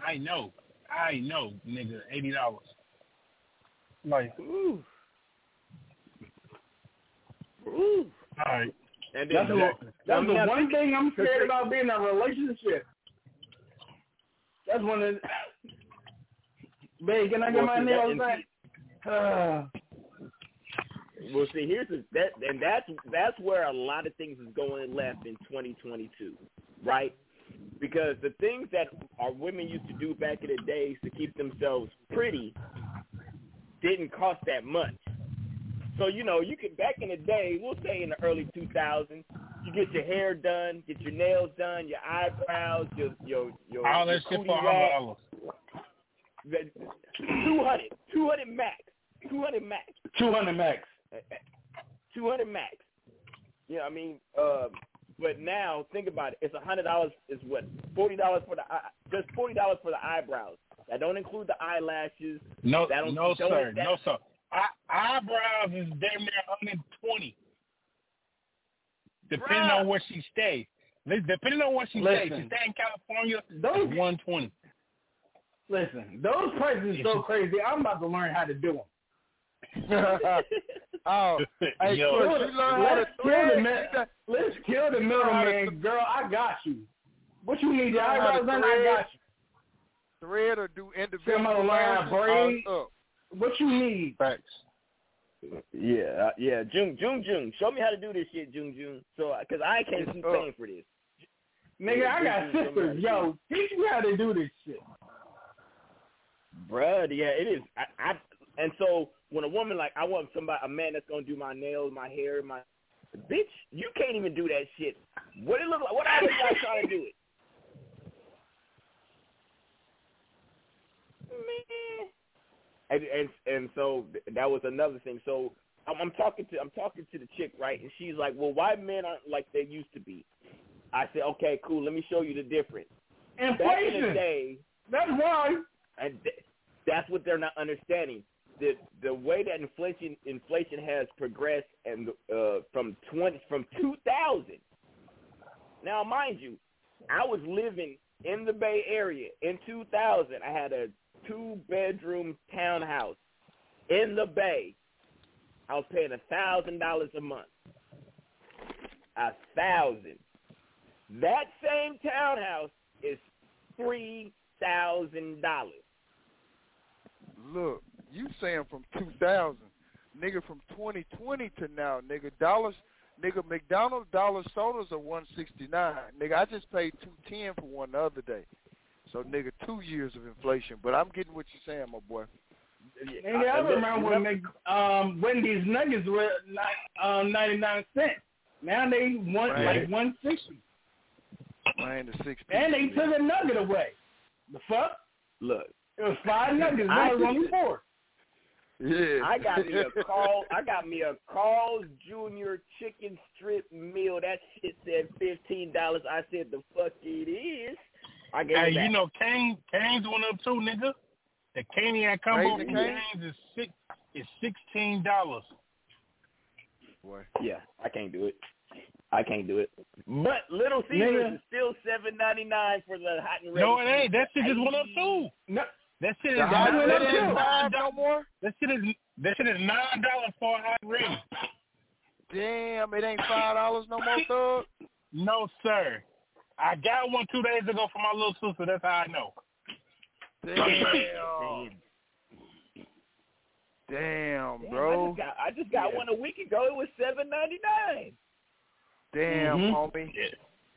I know, nigga, $80. Like, Ooh. All right. And that's the one thing I'm scared about being in a relationship. That's one of the... Babe, can I get my nails back? Well, see, that's where a lot of things is going left in 2022, right? Because the things that our women used to do back in the days to keep themselves pretty didn't cost that much. So, you know, you could, back in the day, we'll say in the early 2000s, you get your hair done, get your nails done, your eyebrows, your all that shit for $100. $200 max. Yeah, I mean, but now, think about it. It's $100 is what? $40 for the just $40 for the eyebrows. That don't include the eyelashes. No, sir. Eyebrows is damn near 120. Depending on where she stays. She stay in California, those 120. Listen, those prices are so crazy. I'm about to learn how to do them. Hey, yo, let's kill the middleman, girl. I got you. What you need? Your eyebrows done? I got you. Thread or do individual braids. What you need? Thanks. Yeah. June. Show me how to do this shit, June. So, because I can't keep paying for this. Nigga, I got sisters. Yo, teach me how to do this shit. Bruh, yeah, it is. And so when a woman like, I want somebody, a man that's going to do my nails, my hair, my... Bitch, you can't even do that shit. What it look like? What I look like trying to do it? Man. And so that was another thing. So I'm talking to the chick, right? And she's like, "Well, why men aren't like they used to be?" I said, "Okay, cool. Let me show you the difference." Inflation. Back in the day, that's why. And that's what they're not understanding. The way that inflation has progressed, and from 2000. Now, mind you, I was living in the Bay Area in 2000. I had a 2-bedroom townhouse in the Bay. I was paying $1,000 a month. $1,000. That same townhouse is $3,000. Look, you saying from 2000, nigga? From 2020 to now, nigga, dollars, nigga, McDonald's dollar sodas are $1.69. Nigga, I just paid $2.10 for one the other day. So, nigga, 2 years of inflation. But I'm getting what you're saying, my boy. And I remember when these nuggets were 99 cents. Now they want like 160. And they took a nugget away. The fuck? Look, It was 5 youngins. Now it's only 4. Yeah. I got me a Carl's Jr. chicken strip meal. That shit said $15. I said the fuck it is. I gave it back. You know Cane's went up too, nigga. The Caniac combo from Cane's is $16. Boy. Yeah, I can't do it. But Little Caesars is still $7.99 for the hot and ready. No, it ain't. That shit just went up too. No. That shit is $9. That shit is $9 for a hot ring. Damn, it ain't $5 no more, thug. No, sir. I got one 2 days ago for my little sister. That's how I know. Damn, bro. I just got one a week ago. It was $7.99. Damn, homie. Yeah.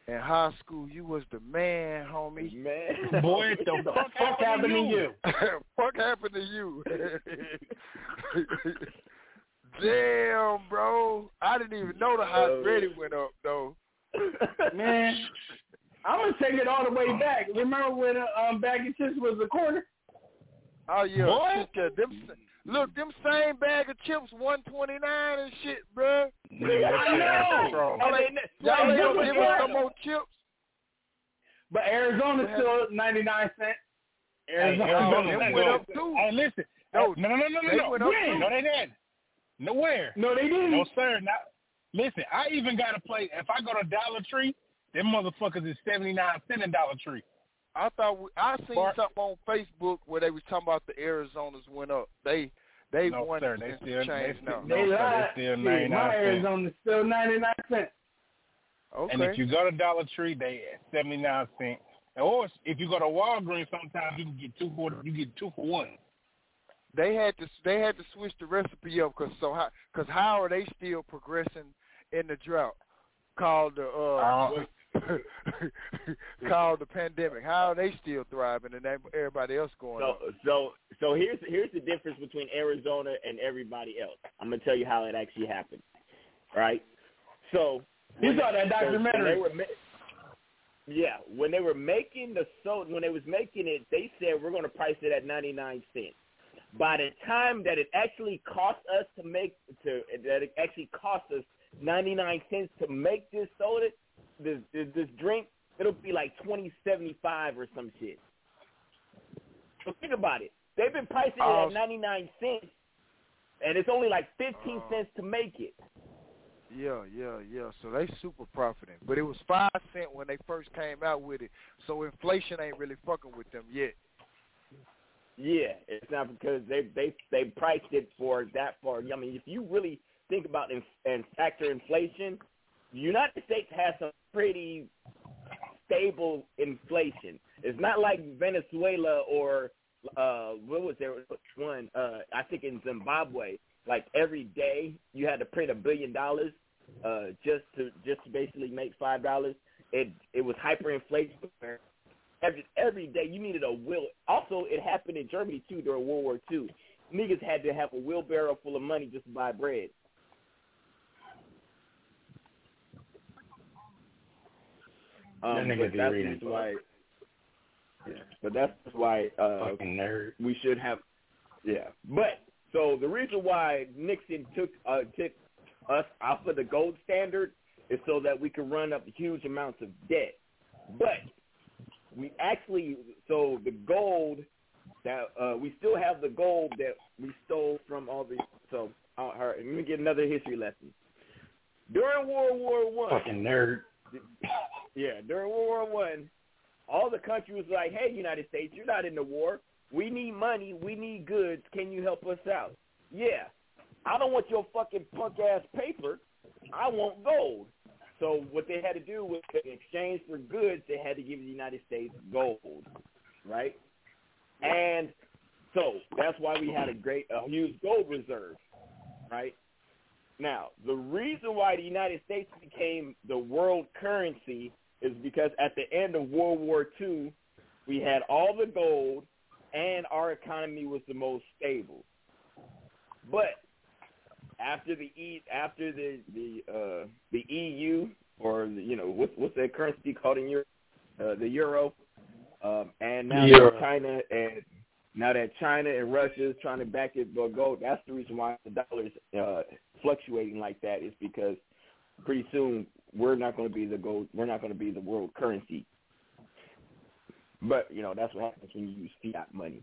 In high school, you was the man, homie. Man, boy, the fuck happened to you? Fuck happened to you? Damn, bro. I didn't even know the hot ready went up, though. Man, I'm going to take it all the way back. Remember when back in chips was a quarter? Oh, yeah. Boy. Them same bag of chips, $1.29 and shit, bro. I know. Y'all ain't gonna give us no more chips. But Arizona's still 99 cents. Arizona went up too. Hey, listen. No. When? No, they didn't. Nowhere. No, they didn't. No, sir. Now, listen. I even got a plate. If I go to Dollar Tree, them motherfuckers is 79 cents in Dollar Tree. I seen something on Facebook where they was talking about the Arizonas went up. They won. Sir, they still changed now. They lied. My Arizona's still 99 cents. Okay. And if you go to Dollar Tree, they at 79 cents. Or if you go to Walgreens, sometimes you can get two for one. They had to switch the recipe up because how are they still progressing in the drought called the called the pandemic? How are they still thriving and everybody else going up? So here's the difference between Arizona and everybody else. I'm gonna tell you how it actually happened. Right? So you saw that documentary. When they were making the soda, when they was making it, they said we're gonna price it at 99 cents. By the time that it actually cost us to 99 cents to make this soda, This drink, it'll be like $20.75 or some shit. So think about it. They've been pricing it at 99 cents, and it's only like 15 cents to make it. Yeah. So they super profiting, but it was 5 cents when they first came out with it. So inflation ain't really fucking with them yet. Yeah, it's not because they priced it for that far. I mean, if you really think about and factor inflation, the United States has some pretty stable inflation. It's not like Venezuela or what was there? Which one? I think in Zimbabwe, like every day you had to print $1 billion just to basically make $5. It was hyperinflation. Every day you needed a wheel. Also, it happened in Germany too during World War II. Niggas had to have a wheelbarrow full of money just to buy bread. But that's why we should have, yeah. But so the reason why Nixon took us off of the gold standard is so that we could run up huge amounts of debt. But the gold that we still have, the gold that we stole from all the. So all right, let me get another history lesson. During World War I. Yeah, during World War I, all the country was like, hey, United States, you're not in the war. We need money. We need goods. Can you help us out? Yeah. I don't want your fucking punk-ass paper. I want gold. So what they had to do was, in exchange for goods, they had to give the United States gold, right? And so that's why we had a huge gold reserve, right? Now, the reason why the United States became the world currency is because at the end of World War II, we had all the gold and our economy was the most stable. But after the EU, or what's that currency called in Europe, the euro, and now China and Now that China and Russia is trying to back it or go, that's the reason why the dollar is fluctuating like that, is because pretty soon we're not going to be the gold, we're not going to be the world currency. But, you know, that's what happens when you use fiat money.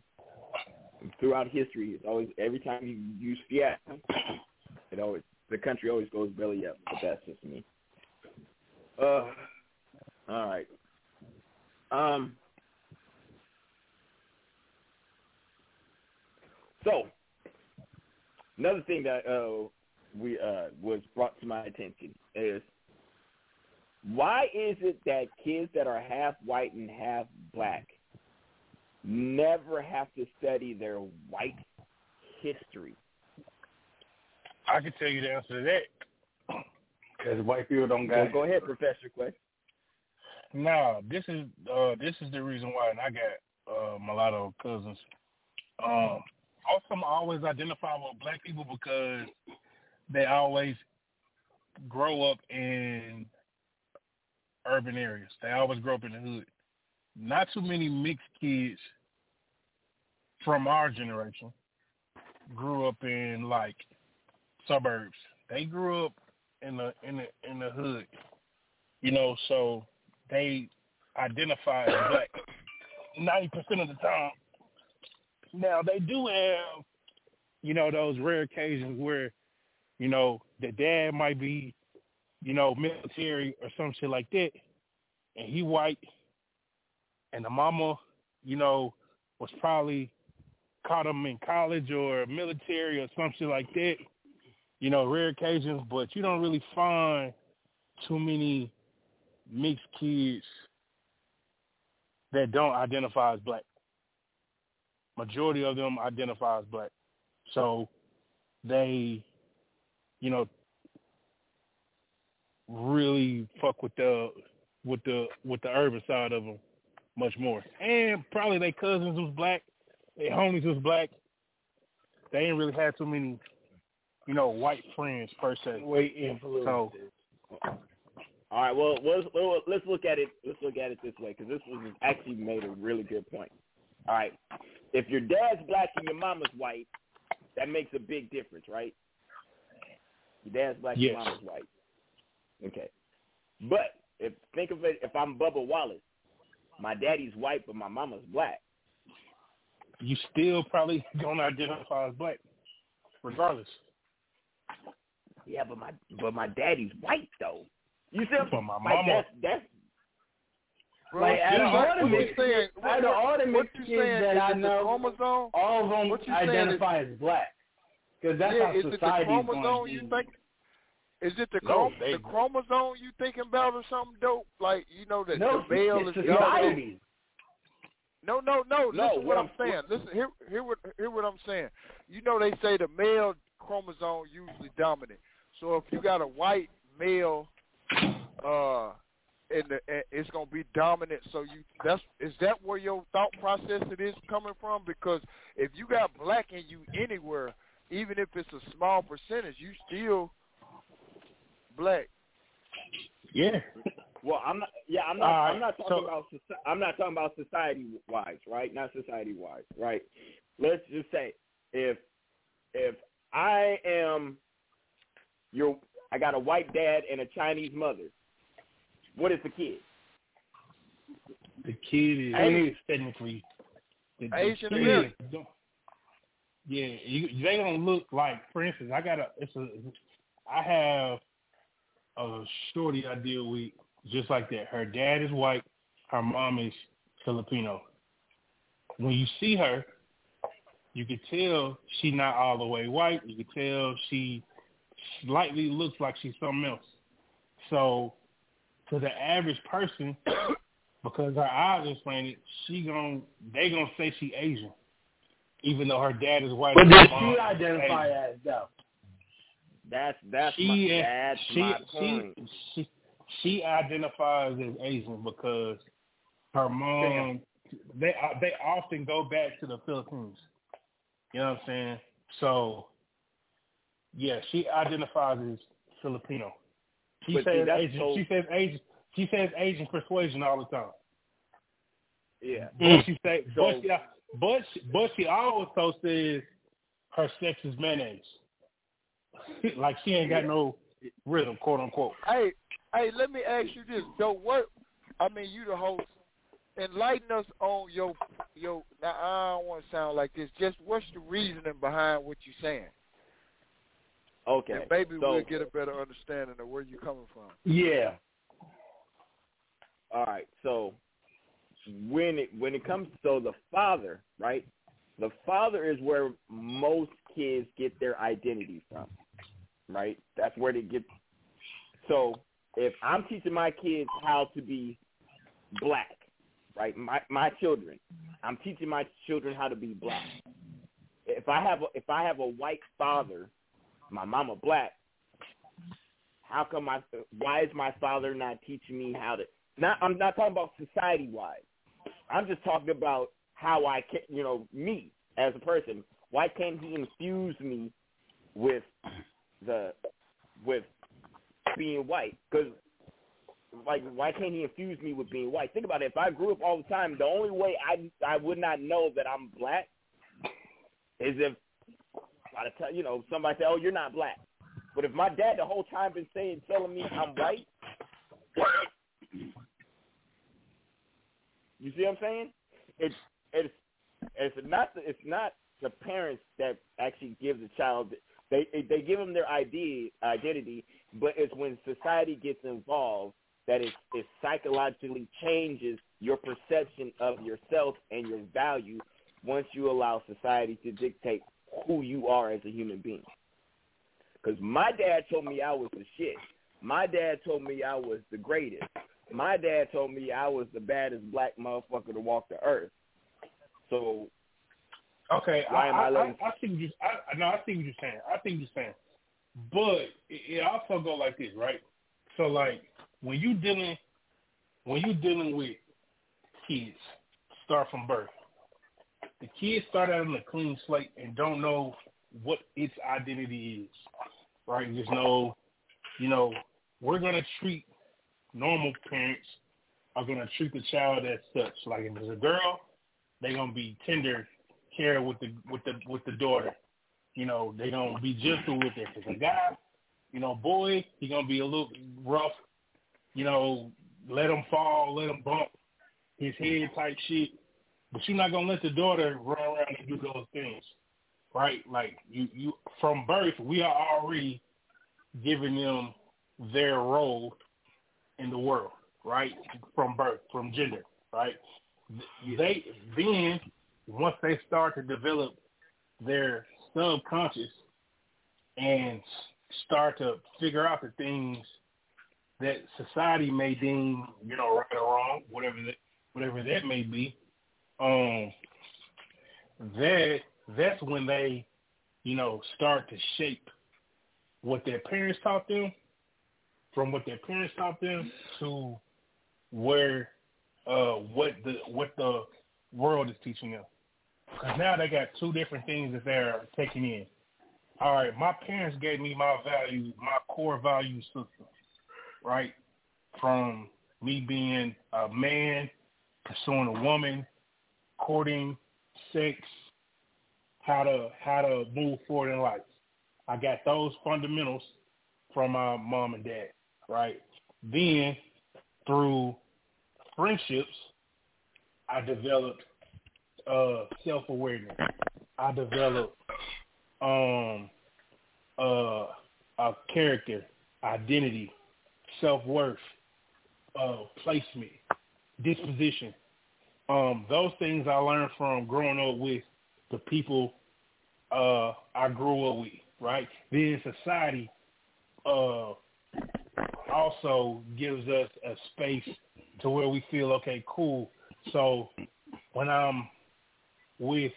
Throughout history, it's always, every time you use fiat, it always, the country always goes belly up. But that's just me. All right. So, another thing that was brought to my attention is, why is it that kids that are half white and half black never have to study their white history? I can tell you the answer to that, because white people don't got it. Go ahead, Professor Quest. No, this is the reason why, and I got a lot of cousins. Also, I always identify with black people because they always grow up in urban areas. They always grow up in the hood. Not too many mixed kids from our generation grew up in like suburbs. They grew up in the hood, you know. So they identify as black 90% of the time. Now, they do have, you know, those rare occasions where, you know, the dad might be, you know, military or some shit like that, and he white, and the mama, you know, was probably caught him in college or military or some shit like that, you know, rare occasions. But you don't really find too many mixed kids that don't identify as black. Majority of them identify as black. So they, you know, really fuck with the urban side of them much more. And probably their cousins was black, their homies was black. They ain't really had too many, you know, white friends per se. White influences. So, all right, well, let's look at it. Let's look at it this way, because this was actually made a really good point. All right, if your dad's black and your mama's white, that makes a big difference, right? Your dad's black, yes. Your mama's white. Okay. But think of it, if I'm Bubba Wallace, my daddy's white but my mama's black. You still probably don't identify as black, regardless. Yeah, but my daddy's white though. You see, but my mama. That's like, out of all the mixed kids that I know, chromosome, all of them identify as black. Because that's how society's going. You think? Is it the chromosome you thinking about or something dope? Like, you know, that the veil is society. No. Listen what I'm saying. Listen, hear what I'm saying. You know, they say the male chromosome usually dominant. So if you got a white male, and it's gonna be dominant. So is that where your thought process it is coming from? Because if you got black in you anywhere, even if it's a small percentage, you still black. Yeah. Well, I'm not talking about society wise, right? Not society wise, right? Let's just say if I am I got a white dad and a Chinese mother. What is the kid? The kid is technically Asian American. Yeah, they don't look like. For instance, I have a shorty I deal with just like that. Her dad is white. Her mom is Filipino. When you see her, you can tell she's not all the way white. You can tell she slightly looks like she's something else. So, to the average person, because her eyes are slanted, they gonna say she Asian, even though her dad is white. But does she identify as though? That's my point. She identifies as Asian because her mom. They often go back to the Philippines. You know what I'm saying? So yeah, she identifies as Filipino. She says Asian persuasion all the time. Yeah. But she say, But she also says her sex is mayonnaise. Like she ain't got no rhythm, quote unquote. Hey, let me ask you this, Joe. You the host. Enlighten us on your. Now I don't want to sound like this. Just what's the reasoning behind what you're saying? Okay. And maybe we'll get a better understanding of where you're coming from. Yeah. All right. So when it comes to the father, right? The father is where most kids get their identity from, right? That's where they get. So if I'm teaching my kids how to be black, right? My children, I'm teaching my children how to be black. If I have a white father, my mama black, why is my father not teaching me how to? I'm not talking about society-wise. I'm just talking about how I can, me as a person. Why can't he infuse me with being white? Because, why can't he infuse me with being white? Think about it. If I grew up all the time, the only way I would not know that I'm black is if, by the time, somebody said, "Oh, you're not black." But if my dad the whole time been telling me I'm white, you see what I'm saying? It's not the parents that actually give the child. They give them their identity, but it's when society gets involved that it psychologically changes your perception of yourself and your value once you allow society to dictate who you are as a human being. Because my dad told me I was the shit. My dad told me I was the greatest. My dad told me I was the baddest black motherfucker to walk the earth. So, okay, I see what you're saying. But it also go like this, right? So, like when you dealing with kids, start from birth. The kids start out on a clean slate and don't know what its identity is, right? Just know, we're gonna treat. Normal parents are going to treat the child as such. Like if it's a girl, they're going to be tender care with the daughter. They're going to be gentle with it. If it's a guy, boy, he's going to be a little rough. Let him fall, let him bump his head type shit. But you're not going to let the daughter run around and do those things, right? Like you from birth, we are already giving them their role in the world, right? From birth, from gender, right? They then, once they start to develop their subconscious and start to figure out the things that society may deem, right or wrong, whatever that may be, that's when they, start to shape what their parents taught them. From what their parents taught them to where what the world is teaching them, because now they got two different things that they're taking in. All right, my parents gave me my values, my core value system, right? From me being a man, pursuing a woman, courting, sex, how to move forward in life. I got those fundamentals from my mom and dad. Right. Then through friendships, I developed self-awareness. I developed a character, identity, self-worth, placement, disposition. Those things I learned from growing up with the people I grew up with. Right. Then society also gives us a space to where we feel, okay, cool. So when I'm with,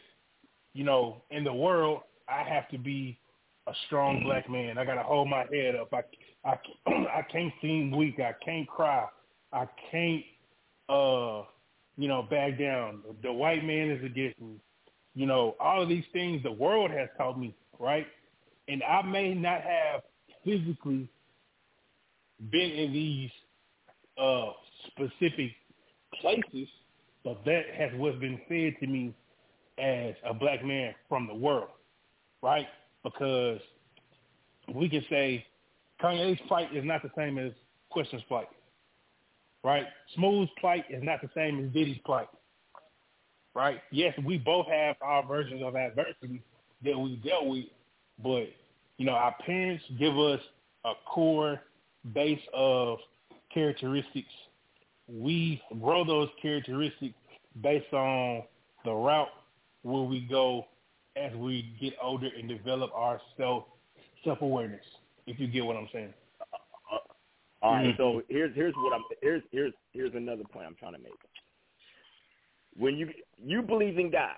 in the world, I have to be a strong black man. I got to hold my head up. I can't seem weak. I can't cry. I can't, back down. The white man is against me. All of these things the world has taught me, right? And I may not have physically been in these specific places, but that has what's been said to me as a black man from the world, right? Because we can say Kanye's plight is not the same as Question's plight, right? Smooth's plight is not the same as Diddy's plight, right? Yes, we both have our versions of adversity that we dealt with, but, you know, our parents give us a core base of characteristics. We grow those characteristics based on the route where we go as we get older and develop our self-awareness, if you get what I'm saying. All right, so here's another point I'm trying to make. When you believe in God,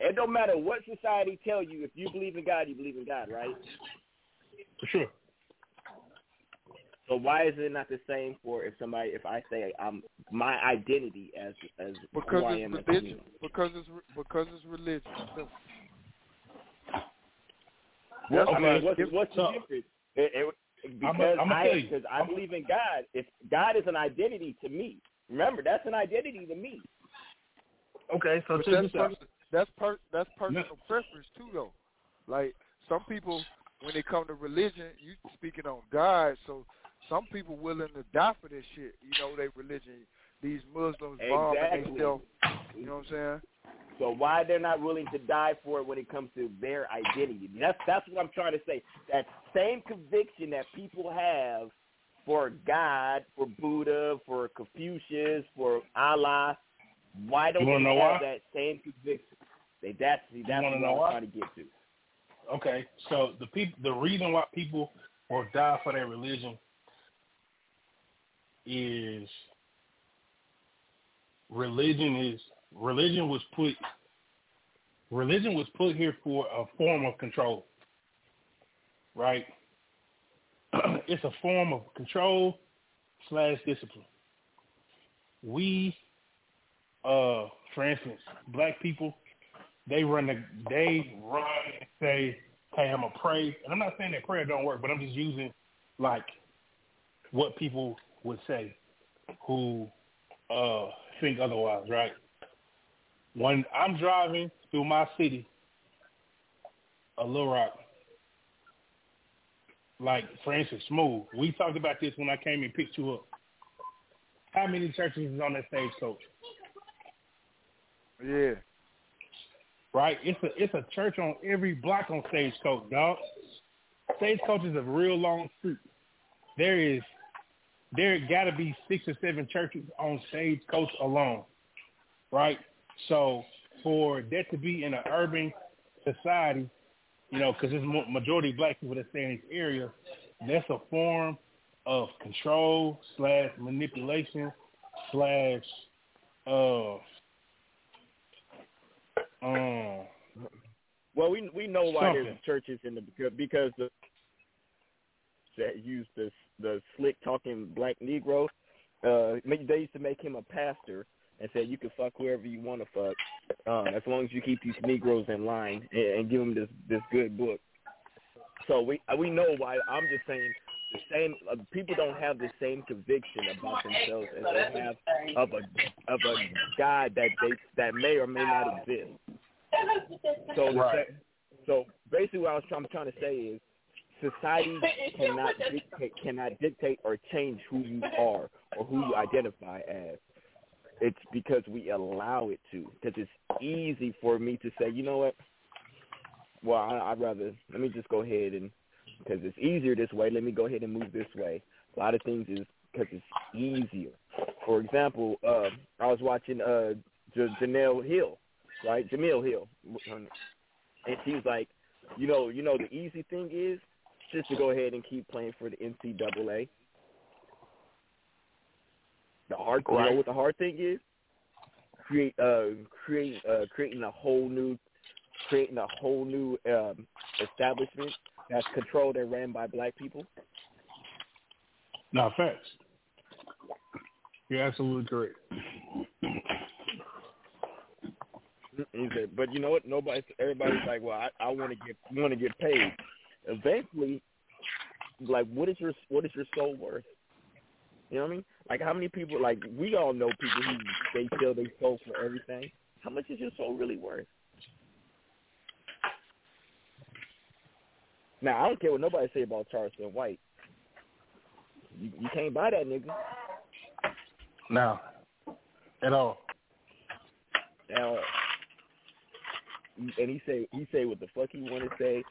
it don't matter what society tell you. If you believe in God, you believe in God, right? For sure. So why is it not the same for if I say my identity as who I am? Because it's religion. What's the difference? Because I believe in God. If God is an identity to me, remember that's an identity to me. Okay, so that's personal preference too, though. Like some people, when they come to religion, you speaking on God, so some people willing to die for this shit. You know, they religion. These Muslims bombing themselves. You know what I'm saying? So why they're not willing to die for it when it comes to their identity? That's what I'm trying to say. That same conviction that people have for God, for Buddha, for Confucius, for Allah. Why don't they have that same conviction? That's what I'm trying to get to. Okay, so the reason why people will die for their religion is religion was put here for a form of control, right? It's a form of control / discipline. We, for instance, black people, they run and say, "Hey, I'm a pray." And I'm not saying that prayer don't work, but I'm just using like what people would say who think otherwise, right? When I'm driving through my city, a Little Rock, like for instance, Smooth. We talked about this when I came and picked you up. How many churches is on that stagecoach? Yeah. Right? It's a church on every block on Stagecoach, dog. Stagecoach is a real long street. There gotta be 6 or 7 churches on Stagecoach alone. Right? So for that to be in an urban society, you know, because it's majority black people that stay in this area, that's a form of control / manipulation / well, we know why there's churches in the because the that used the slick talking black Negro. They used to make him a pastor and said you can fuck whoever you want to fuck as long as you keep these Negroes in line and give them this good book. So we know why. I'm just saying the same people don't have the same conviction about themselves as they have of a God that may or may not exist. So basically, what I'm trying to say is, society cannot dictate or change who you are or who you identify as. It's because we allow it to. Because it's easy for me to say, you know what? Well, I'd rather let me just go ahead and because it's easier this way. Let me go ahead and move this way. A lot of things is because it's easier. For example, I was watching Janelle Hill. Right, Jamil Hill, and she was like, you know, the easy thing is just to go ahead and keep playing for the NCAA. The hard, right. You know, what the hard thing is, creating a whole new establishment that's controlled and ran by black people. No, facts. You're absolutely correct. But you know what? Everybody's like, well, I want to get paid. Eventually, like, what is your soul worth? You know what I mean? Like, how many people? Like, we all know people who they sell their soul for everything. How much is your soul really worth? Now, I don't care what nobody say about Charleston White. You can't buy that nigga. No. At all. Now, and he say what the fuck he want to say.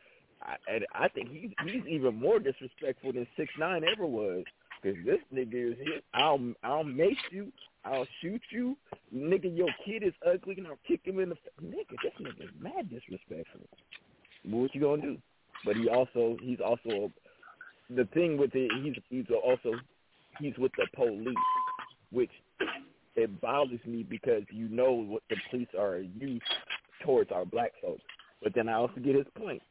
I think he's even more disrespectful than 6ix9ine ever was. Because this nigga is here. I'll mace you. I'll shoot you. Nigga, your kid is ugly, and I'll kick him in the face. Nigga, this nigga is mad disrespectful. What you gonna do? But he's also the thing with it, he's with the police, which it bothers me because you know what the police are used towards our black folks. But then I also get his point.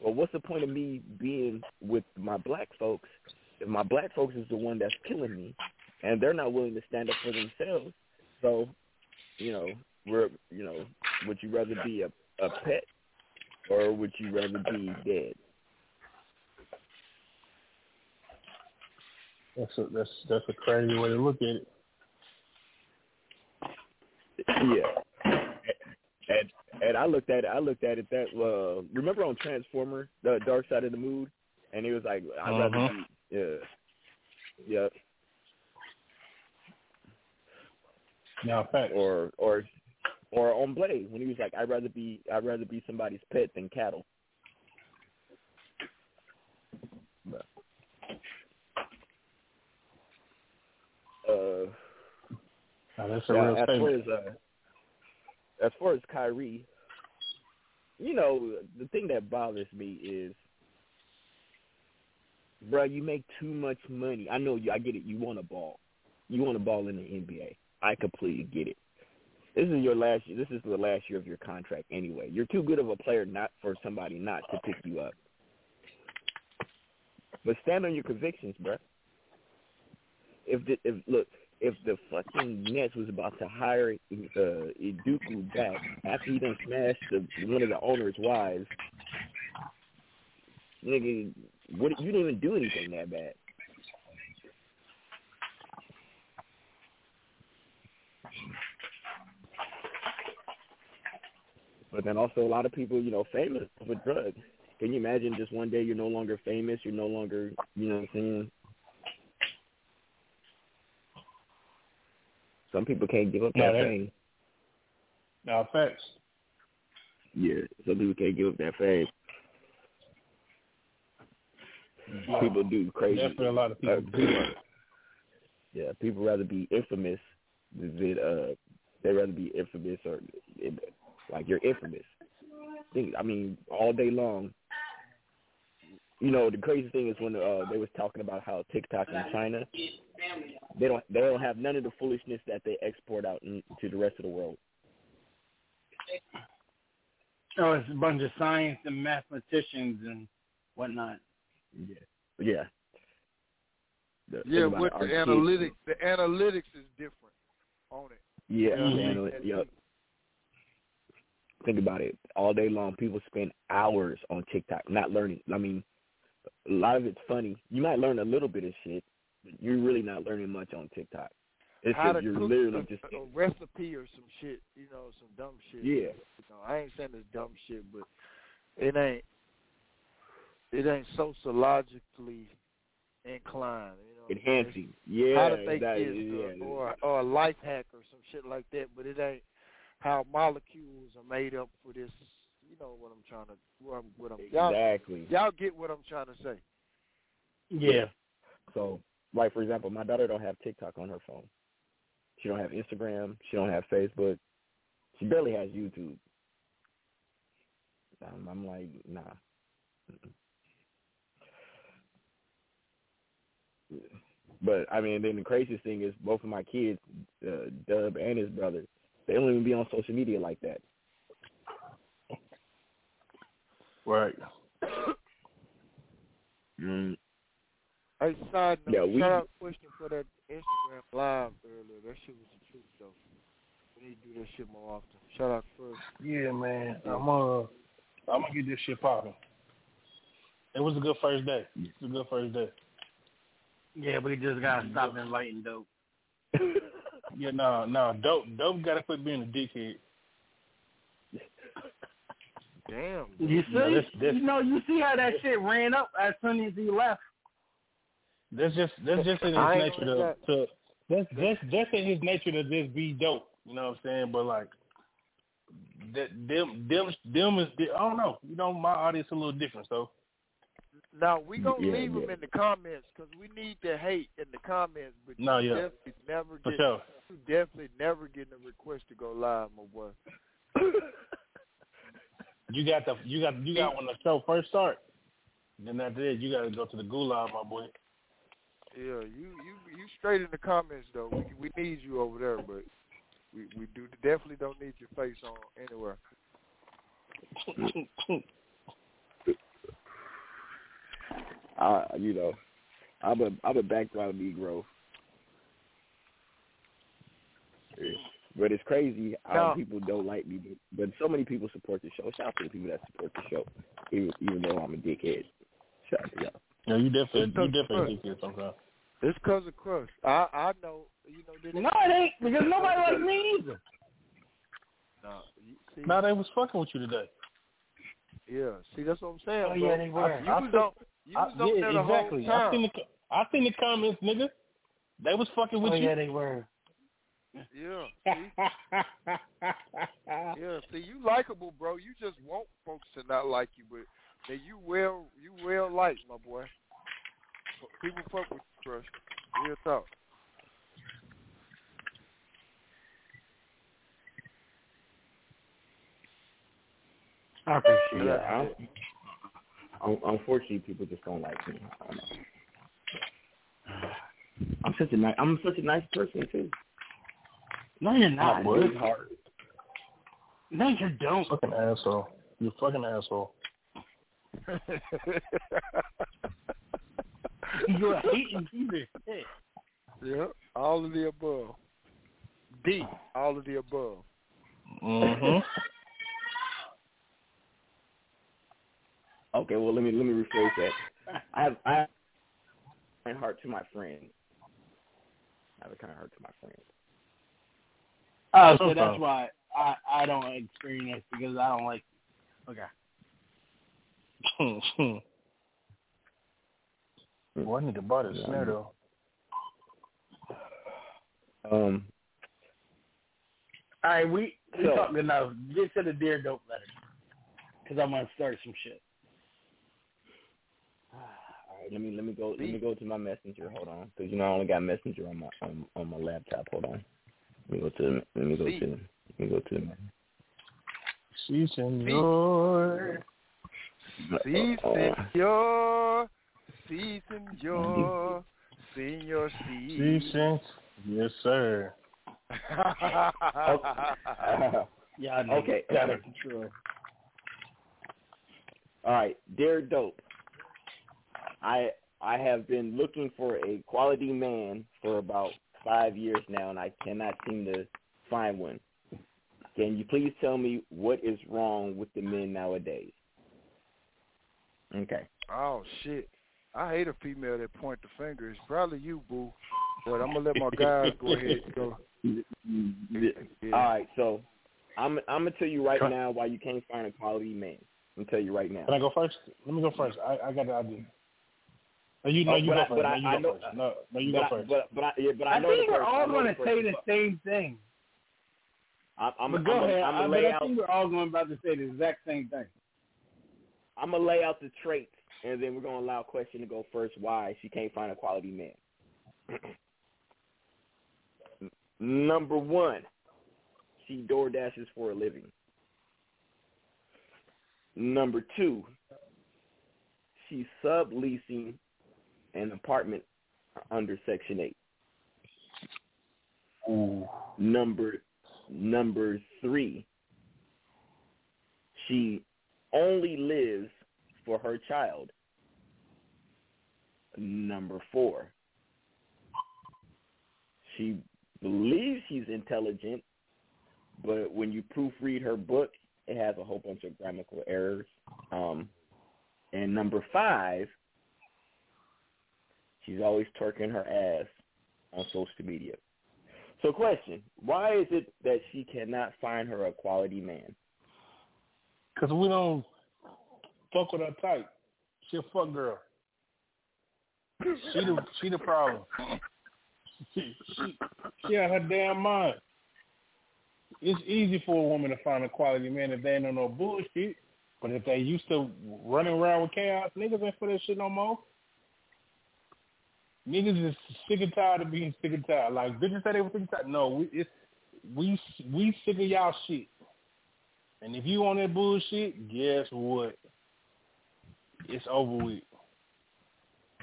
Well, what's the point of me being with my black folks if my black folks is the one that's killing me and they're not willing to stand up for themselves? So, would you rather be a pet or would you rather be dead? That's a crazy way to look at it. Yeah, and I looked at it that remember on Transformer, the Dark Side of the Moon, and it was like I'd rather be yeah. No, fact. Or on Blade when he was like I'd rather be somebody's pet than cattle. But, that's a real statement. As far as Kyrie, the thing that bothers me is, bro, you make too much money. I know you. I get it. You want a ball. You want a ball in the NBA. I completely get it. This is your last year. This is the last year of your contract anyway. You're too good of a player not for somebody not to pick you up. But stand on your convictions, bro. If the fucking Nets was about to hire Iduku back after he done smashed one of the owner's wives, nigga, you didn't even do anything that bad. But then also a lot of people, famous for drugs. Can you imagine just one day you're no longer famous, you're no longer, you know what I'm saying? Some people can't give up that fame. No, facts. Yeah, some people can't give up that fame. Wow. People do crazy. Definitely a lot of people do. Yeah, people rather be infamous than they rather be infamous or like you're infamous. I mean, all day long. The crazy thing is when they was talking about how TikTok in China, they don't have none of the foolishness that they export out to the rest of the world. Oh, it's a bunch of science and mathematicians and whatnot. Yeah. With the analytics, the analytics is different on it. Yeah, Think about it. All day long, people spend hours on TikTok not learning. I mean, a lot of it's funny. You might learn a little bit of shit, but you're really not learning much on TikTok. It's how to you're cook literally just a recipe or some shit, some dumb shit. Yeah. I ain't saying it's dumb shit, but it ain't sociologically inclined. Enhancing. Yeah. How to make this or a life hack or some shit like that, but it ain't how molecules are made up for this. You know what I'm trying to exactly. Y'all get what I'm trying to say. Yeah. So, like, for example, my daughter don't have TikTok on her phone. She don't have Instagram. She don't have Facebook. She barely has YouTube. I'm like, nah. But, I mean, then the craziest thing is both of my kids, Dub and his brother, they don't even be on social media like that. Right. Hey, side note, shout out question for that Instagram live earlier. That shit was the truth, though. We need to do that shit more often. Shout out first. Yeah, man. I'm gonna get this shit popping. It was a good first day. Yeah, we just gotta stop enlightening Dope. Yeah, no, Dope gotta quit being a dickhead. Damn. You see? No, this, you know, you see how that shit ran up as soon as he left. That's just in his nature to that's in his nature to just be dope. You know what I'm saying? But like that, them is, I don't know. You know, my audience a little different, so. Now, we going to leave them in the comments because we need the hate in the comments. But no, you definitely never getting a request to go live, my boy. you got when the show first start. Then after that, you got to go to the gulag, my boy. Yeah, you straight in the comments though. We need you over there, but we do definitely don't need your face on anywhere. You know, I'm a background Negro, but it's crazy how people don't like me. But so many people support the show. Shout out to the people that support the show, even though I'm a dickhead. Shout out to y'all. No, you definitely dickhead sometimes. It's because of Crush. I know. You know. No, it ain't because nobody likes me either. No, they was fucking with you today. Yeah, see, that's what I'm saying. Oh, bro. Yeah, they were. You was up there the whole time. I seen the comments, nigga. They was fucking with you. Oh, yeah, they were. Yeah. See, you likable, bro. You just want folks to not like you, but man, you well liked, my boy. People fuck with you, Crush. Real talk. I appreciate it. Unfortunately, people just don't like me. I don't know. I'm such a nice person too. No, you're not. It's hard. No, you don't. Fucking asshole. You're a fucking asshole. You're a hating either. Yeah, all of the above. D, all of the above. Mm-hmm. Okay, well let me rephrase that. I have a kind heart to my friends. I have a kind of heart to my friends. So that's why I don't experience it because I don't like it. Okay. Well, I need to buy this snare though. All right, we talked enough. Get to the Dear Dope letter because I'm gonna start some shit. All right, let me go. Let me go to my messenger. Hold on, because you know I only got messenger on my laptop. Hold on. Let me go to. Si, senor. Si, senor. Yes, sir. Yeah. Okay. Got it. All right, Dear Dope. I have been looking for a quality man for about 5 years now, and I cannot seem to find one. Can you please tell me what is wrong with the men nowadays? Okay. Oh, shit. I hate a female that point the finger. It's probably you, boo. But I'm going to let my guys go ahead and go. Yeah. All right, so I'm going to tell you right now why you can't find a quality man. I'm going to tell you right now. Can I go first? Let me go first. I got the idea. No, you go first. No, you go first. But I think we're all going to say the same thing. I think we're all going about to say the exact same thing. I'm going to lay out the traits, and then we're going to allow Question to go first why she can't find a quality man. Number one, she door dashes for a living. Number two, she's subleasing an apartment under Section 8. Ooh. Number three, she only lives for her child. Number four, she believes she's intelligent, but when you proofread her book, it has a whole bunch of grammatical errors. And number five, she's always twerking her ass on social media. So question, why is it that she cannot find her a quality man? Because we don't fuck with her type. She a fuck girl. She the problem. She out her damn mind. It's easy for a woman to find a quality man if they ain't on no bullshit. But if they used to running around with chaos, niggas ain't for that shit no more. Niggas is sick and tired of being sick and tired. Like, bitches say they were sick and tired. No, we sick of y'all shit. And if you on that bullshit, guess what? It's over with.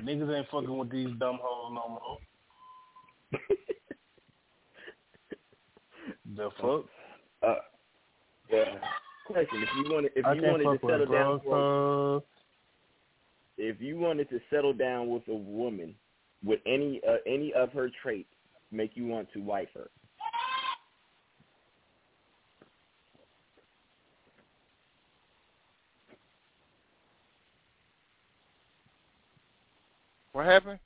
Niggas ain't fucking with these dumb hoes no more. The fuck? Yeah. Question: if you wanted to settle down with a woman, would any of her traits make you want to wife her? What happened?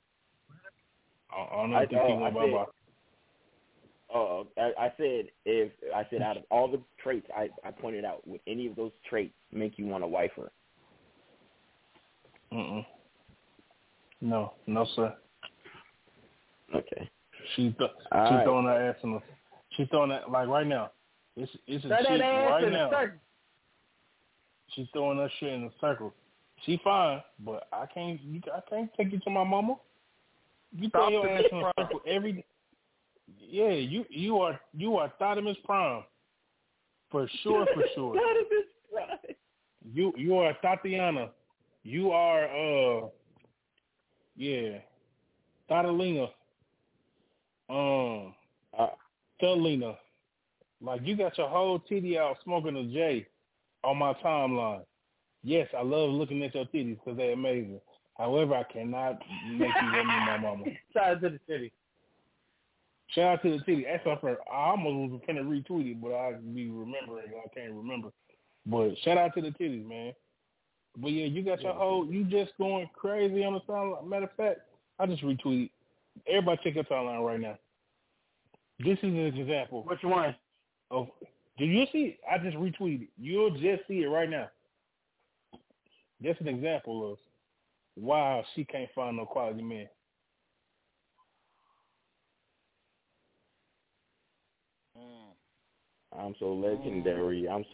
I don't know if you think about. Oh, I said out of all the traits I pointed out, would any of those traits make you want to wife her? No, sir. Okay. She's throwing her ass in the. She's throwing that like right now. It's a chick right now. She's throwing her shit in a circle. She fine, but I can't take you to my mama. You throw your ass in a circle every day. Yeah, you are Thottimus Prime. For sure. Thottimus Prime. You are Tatiana. You are Thotalina. Thelina. Like, you got your whole titty out smoking a J on my timeline. Yes, I love looking at your titties because they're amazing. However, I cannot make you give me my mama. Shout out to the city. Shout out to the city. That's my friend. I almost was going to retweet it, but I'll be remembering. I can't remember. But shout out to the titties, man. But yeah, you got your whole, you just going crazy on the timeline. Matter of fact, I just retweeted. Everybody check your timeline right now. This is an example. Which one? Oh, did you see it? I just retweeted. You'll just see it right now. That's an example of why she can't find no quality man. I'm so legendary. And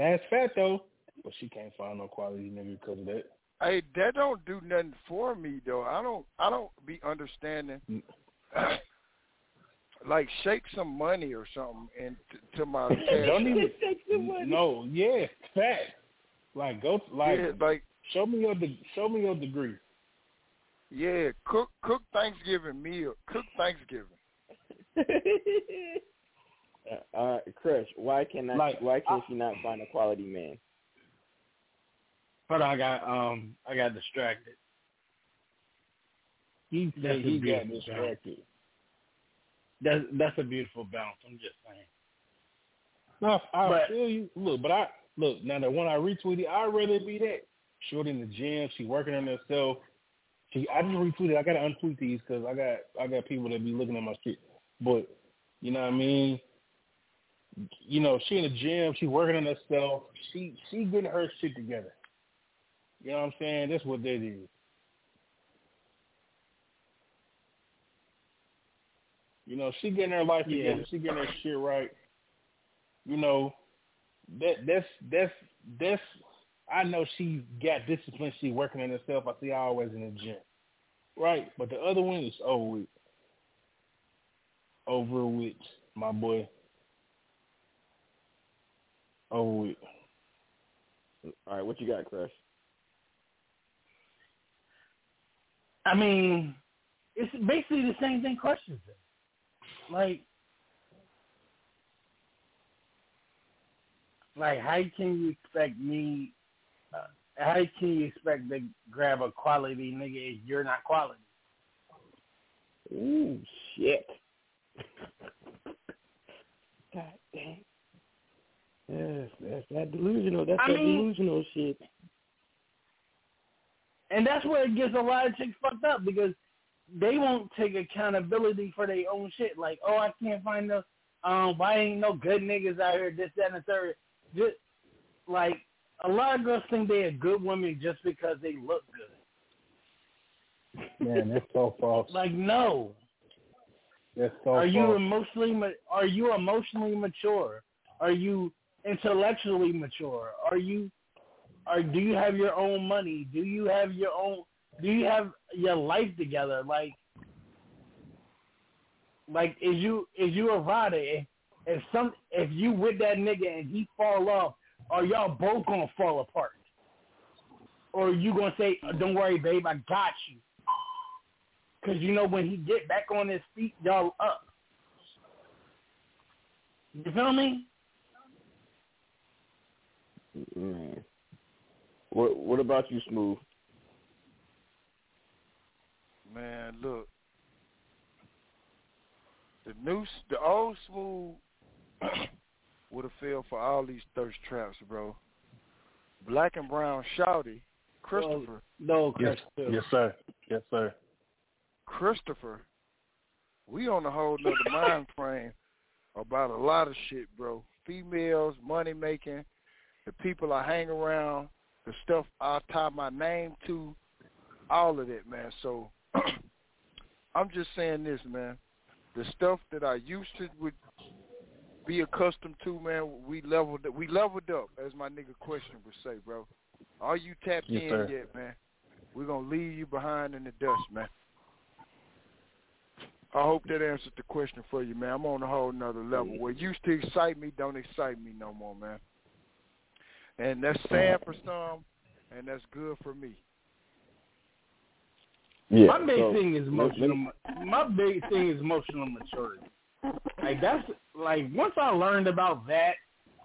that's fat though, but she can't find no quality nigga because of that. Hey, that don't do nothing for me though. I don't be understanding. Like, shake some money or something and to my cash. Don't even shake some money. No, yeah, fat. Like, go like, yeah, like show me your degree. Yeah, cook Thanksgiving meal. Cook Thanksgiving. Crush, why can she not find a quality man? But I got distracted. He said he got distracted. That's a beautiful bounce. I'm just saying. No, I feel you. Look now. That one I retweeted, I'd rather be that. Short in the gym, she working on herself. I just retweeted. I gotta untweet these because I got people that be looking at my shit. But, you know what I mean? You know, she in the gym. She working on herself. She getting her shit together. You know what I'm saying? That's what they do. You know, she getting her life together. She getting her shit right. You know, that's I know she got discipline. She working on herself. I see her always in the gym. Right. But the other one is over with, my boy. Over with. All right, what you got, Crush? I mean, it's basically the same thing Crush is in. Like, how can you expect to grab a quality nigga if you're not quality? Ooh, shit. God damn. Yes, that's that delusional. Delusional shit. And that's where it gets a lot of chicks fucked up because they won't take accountability for their own shit. Like, I can't find no, why ain't no good niggas out here, this, that, and the third. just, like, a lot of girls think they're a good woman just because they look good. Man, that's so false. Like, no. That's so false. Are you emotionally mature? Are you intellectually mature? Do you have your own money? Do you have your life together? Like is you a rider? If you with that nigga and he fall off, are y'all both gonna fall apart? Or are you gonna say, oh, "Don't worry, babe, I got you," because you know when he get back on his feet, y'all up. You feel me? Mm. What about you, Smooth? Man, look. The old Smooth would have failed for all these thirst traps, bro. Black and brown shouty, Christopher. No, Christopher. Yes, sir. Christopher, we on a whole nother mind frame about a lot of shit, bro. Females, money making, the people I hang around, the stuff I tie my name to, all of that, man. So I'm just saying this, man. The stuff that I used to would be accustomed to, man, we leveled up, as my nigga Question would say, bro. Are you tapped in yet, man? We're going to leave you behind in the dust, man. I hope that answers the question for you, man. I'm on a whole nother level. What used to excite me don't excite me no more, man. And that's sad for some, and that's good for me. Yeah, my big thing is emotional maturity. Like that's like once I learned about that,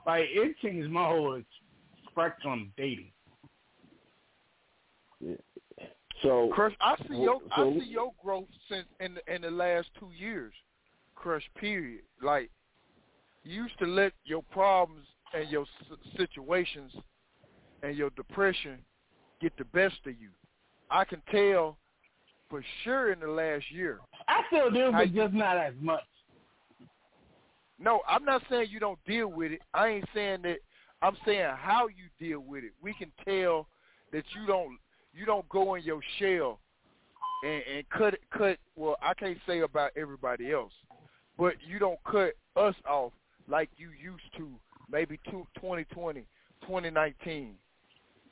like it changed my whole spectrum on dating. Yeah. So Crush, I see your growth since in the last 2 years, Crush. Period. Like you used to let your problems and your situations and your depression get the best of you. I can tell. For sure in the last year. I still do, but just not as much. No, I'm not saying you don't deal with it. I ain't saying that. I'm saying how you deal with it. We can tell that you don't go in your shell and cut. Well, I can't say about everybody else, but you don't cut us off like you used to maybe 2020, 2019,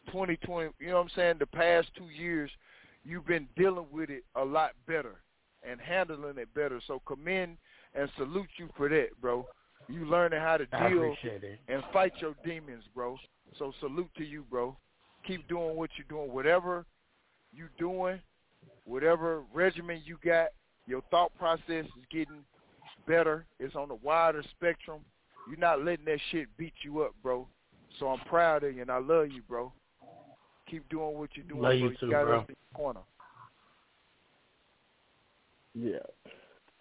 2020. You know what I'm saying? The past 2 years. You've been dealing with it a lot better and handling it better. So commend and salute you for that, bro. You learning how to deal and fight your demons, bro. So salute to you, bro. Keep doing what you're doing. Whatever you're doing, whatever regimen you got, your thought process is getting better. It's on a wider spectrum. You're not letting that shit beat you up, bro. So I'm proud of you, and I love you, bro. Keep doing what you're doing. Love you too, bro. Us in the corner. Yeah.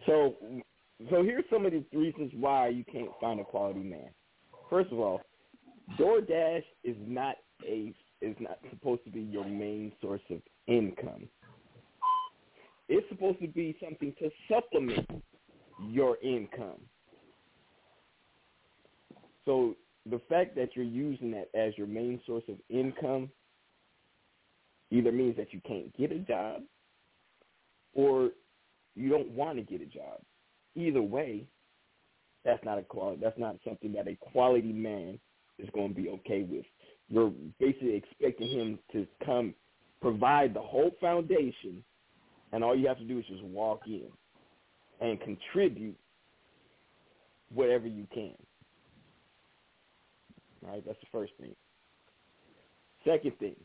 So here's some of the reasons why you can't find a quality man. First of all, DoorDash is not supposed to be your main source of income. It's supposed to be something to supplement your income. So the fact that you're using that as your main source of income either means that you can't get a job or you don't want to get a job. Either way, that's not something that a quality man is going to be okay with. You're basically expecting him to come provide the whole foundation, and all you have to do is just walk in and contribute whatever you can. All right, that's the first thing. Second thing.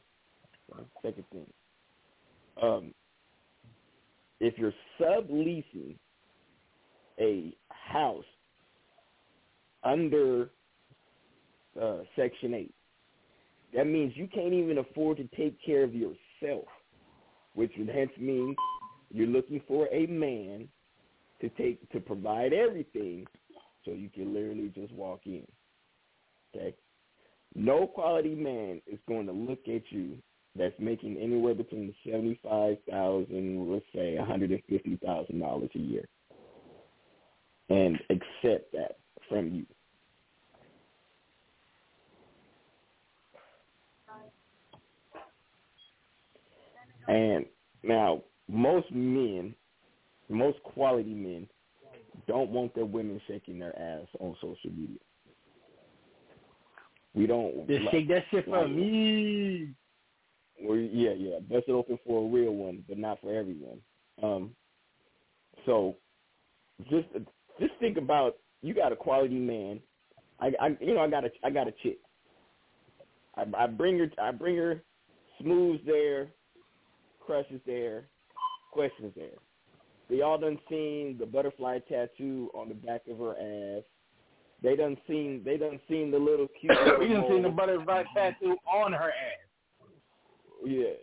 If you're subleasing a house under Section 8, that means you can't even afford to take care of yourself, which hence means you're looking for a man to provide everything so you can literally just walk in. Okay? No quality man is going to look at you that's making anywhere between $75,000, let's say $150,000 a year, and accept that from you. And now, most men, most quality men, don't want their women shaking their ass on social media. We don't. Just shake that shit for me. Yeah. Bust it open for a real one, but not for everyone. So, just think about, you got a quality man. I got a chick. I bring her. Smooth's there, Crush is there, Question's there. They all done seen the butterfly tattoo on the back of her ass. They done seen the little cute. We done seen the butterfly tattoo on her ass. Yeah.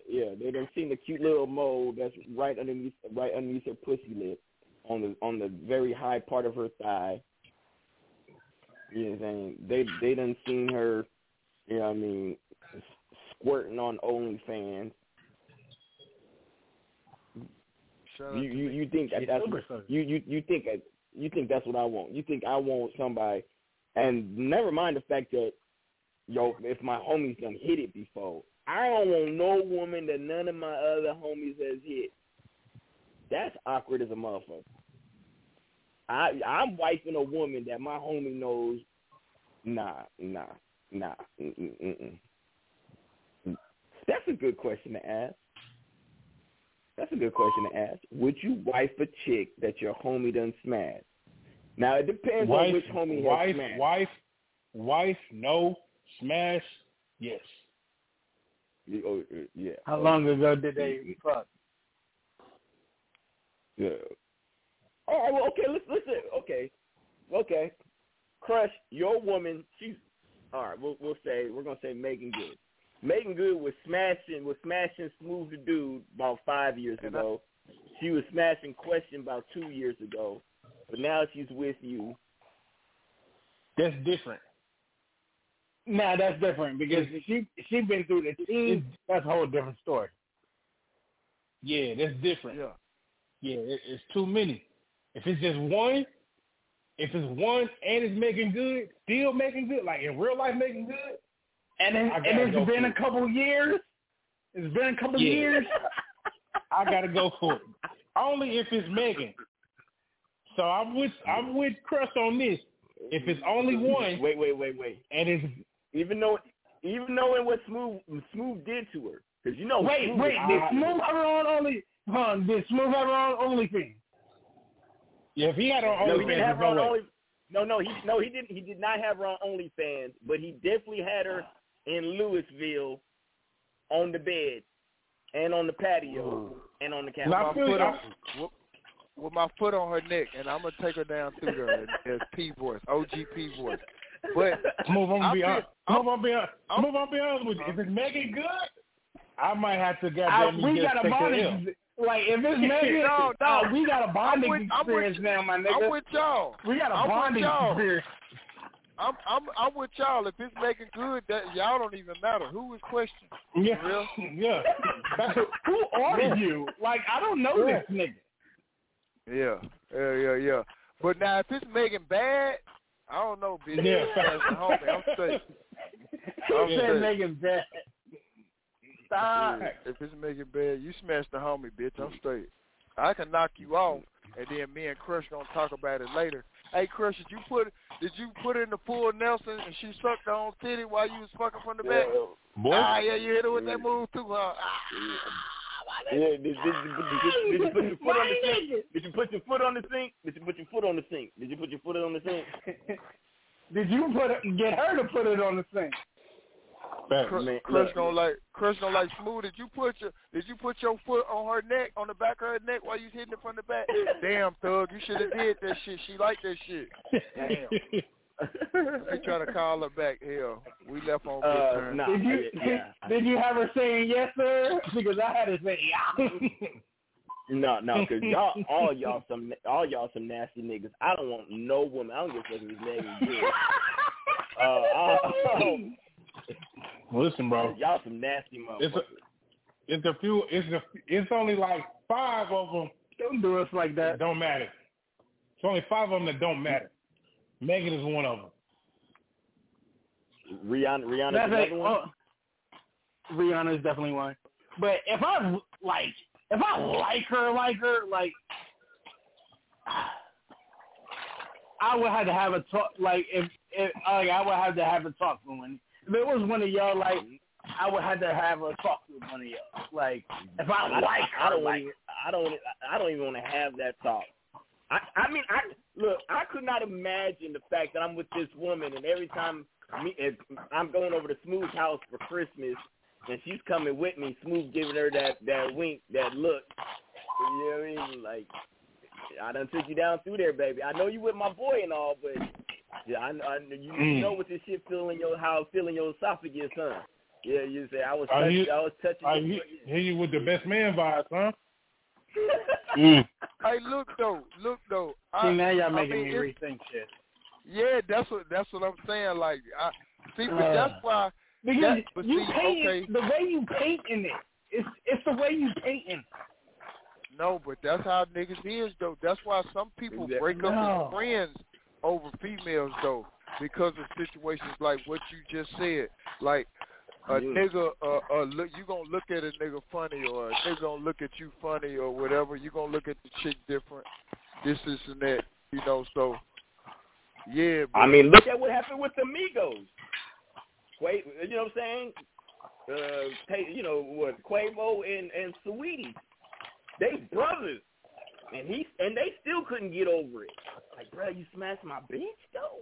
They done seen the cute little mole that's right underneath her pussy lip, on the very high part of her thigh. You know what I'm saying? They done seen her, you know what I mean, squirting on OnlyFans. You think that's what I want? You think I want somebody? And never mind the fact that, if my homies done hit it before, I don't want no woman that none of my other homies has hit. That's awkward as a motherfucker. I'm wifing a woman that my homie knows. Nah. That's a good question to ask. Would you wife a chick that your homie done smashed? Now, it depends on which homie has smashed. Wife, no. Smash, yes. Yeah. How long ago did they fuck? Yeah. All right, well, okay, listen. Okay. Crush, your woman, she's, all right, we're going to say Megan Good. Megan Good was smashing Smooth the Dude about 5 years ago. She was smashing Question about 2 years ago. But now she's with you. That's different. Nah, that's different because she been through the team. That's a whole different story. Yeah, that's different. Yeah, it's too many. If it's one and it's making good, still making good, like in real life making good, and it's been a couple years. I gotta go for it. Only if it's Megan. So I'm with Crush on this. If it's only one, wait, and it's even though it was Smooth did to her, because you know, did Smooth have her on only thing? Yeah, if he had her on OnlyFans, no, he didn't. He did not have her on OnlyFans, but he definitely had her in Louisville, on the bed, and on the patio, and on the couch. With my foot on her neck, and I'm gonna take her down through there as OG P voice. But I'm gonna be honest with you. If it's Megan Good, I might have to get that. We got a body. Like, if it's Megan, no, we got a bonding experience now, my nigga. I'm with y'all. We got a bonding experience. I'm with y'all. If it's Megan Good, that y'all don't even matter. Who is Question? Yeah. For real? Yeah. Who are you? Like, I don't know this nigga. Yeah. But now, if it's Megan Bad, I don't know, bitch. Yeah. That's a homie. I'm safe. Who said Megan Bad? Stop. If it's Megan Bad, you smash the homie, bitch. I'm straight. I can knock you off, and then me and Crush gonna talk about it later. Hey, Crush, did you put in the full Nelson and she sucked her own titty while you was fucking from the back? Boy. Ah, yeah, you hit her with that move too, huh? Did you put your foot on the sink? Get her to put it on the sink? Crush don't like Smooth. Did you put your foot on her neck, on the back of her neck, while you was hitting it from the back? Damn, thug, you should have did that shit. She liked that shit. Damn. She trying to call her back. Hell, we left on good terms. Nah, did you have her saying yes, sir? Because I had her saying yeah. No, because y'all some nasty niggas. I don't want no woman. I don't give a fuck with niggas. Listen, bro. Y'all some nasty motherfuckers. It's only like five of them. Don't do us like that. Don't matter. It's only five of them that don't matter. Megan is one of them. Rihanna. Rihanna's another one. Rihanna is definitely one. But if I like her, I would have to have a talk. Like I would have to have a talk with one. If it was one of y'all, like, I would have to have a talk with one of y'all. Like, if I like her, I don't even want to have that talk. I could not imagine the fact that I'm with this woman and every time I'm going over to Smooth's house for Christmas and she's coming with me, Smooth giving her that wink, that look. You know what I mean? Like, I done took you down through there, baby. I know you with my boy and all, but yeah, you know what this shit feeling your esophagus, huh? Yeah, you say I was touching. I hear you with the best man vibes, huh? Mm. Hey, look though. See, now y'all making me rethink shit. Yeah, that's what I'm saying. Like, but that's why. The way you painting it. It's the way you painting. No, but that's how niggas is though. That's why some people break up with friends over females though, because of situations like what you just said. Like, you gonna look at a nigga funny, or a nigga gonna look at you funny, or whatever. You gonna look at the chick different. This and that, you know. So, yeah. But I mean, look at what happened with the Migos. Wait, you know what I'm saying? Quavo and Saweetie, they brothers, and they still couldn't get over it. Like, bro, you smashed my bitch though.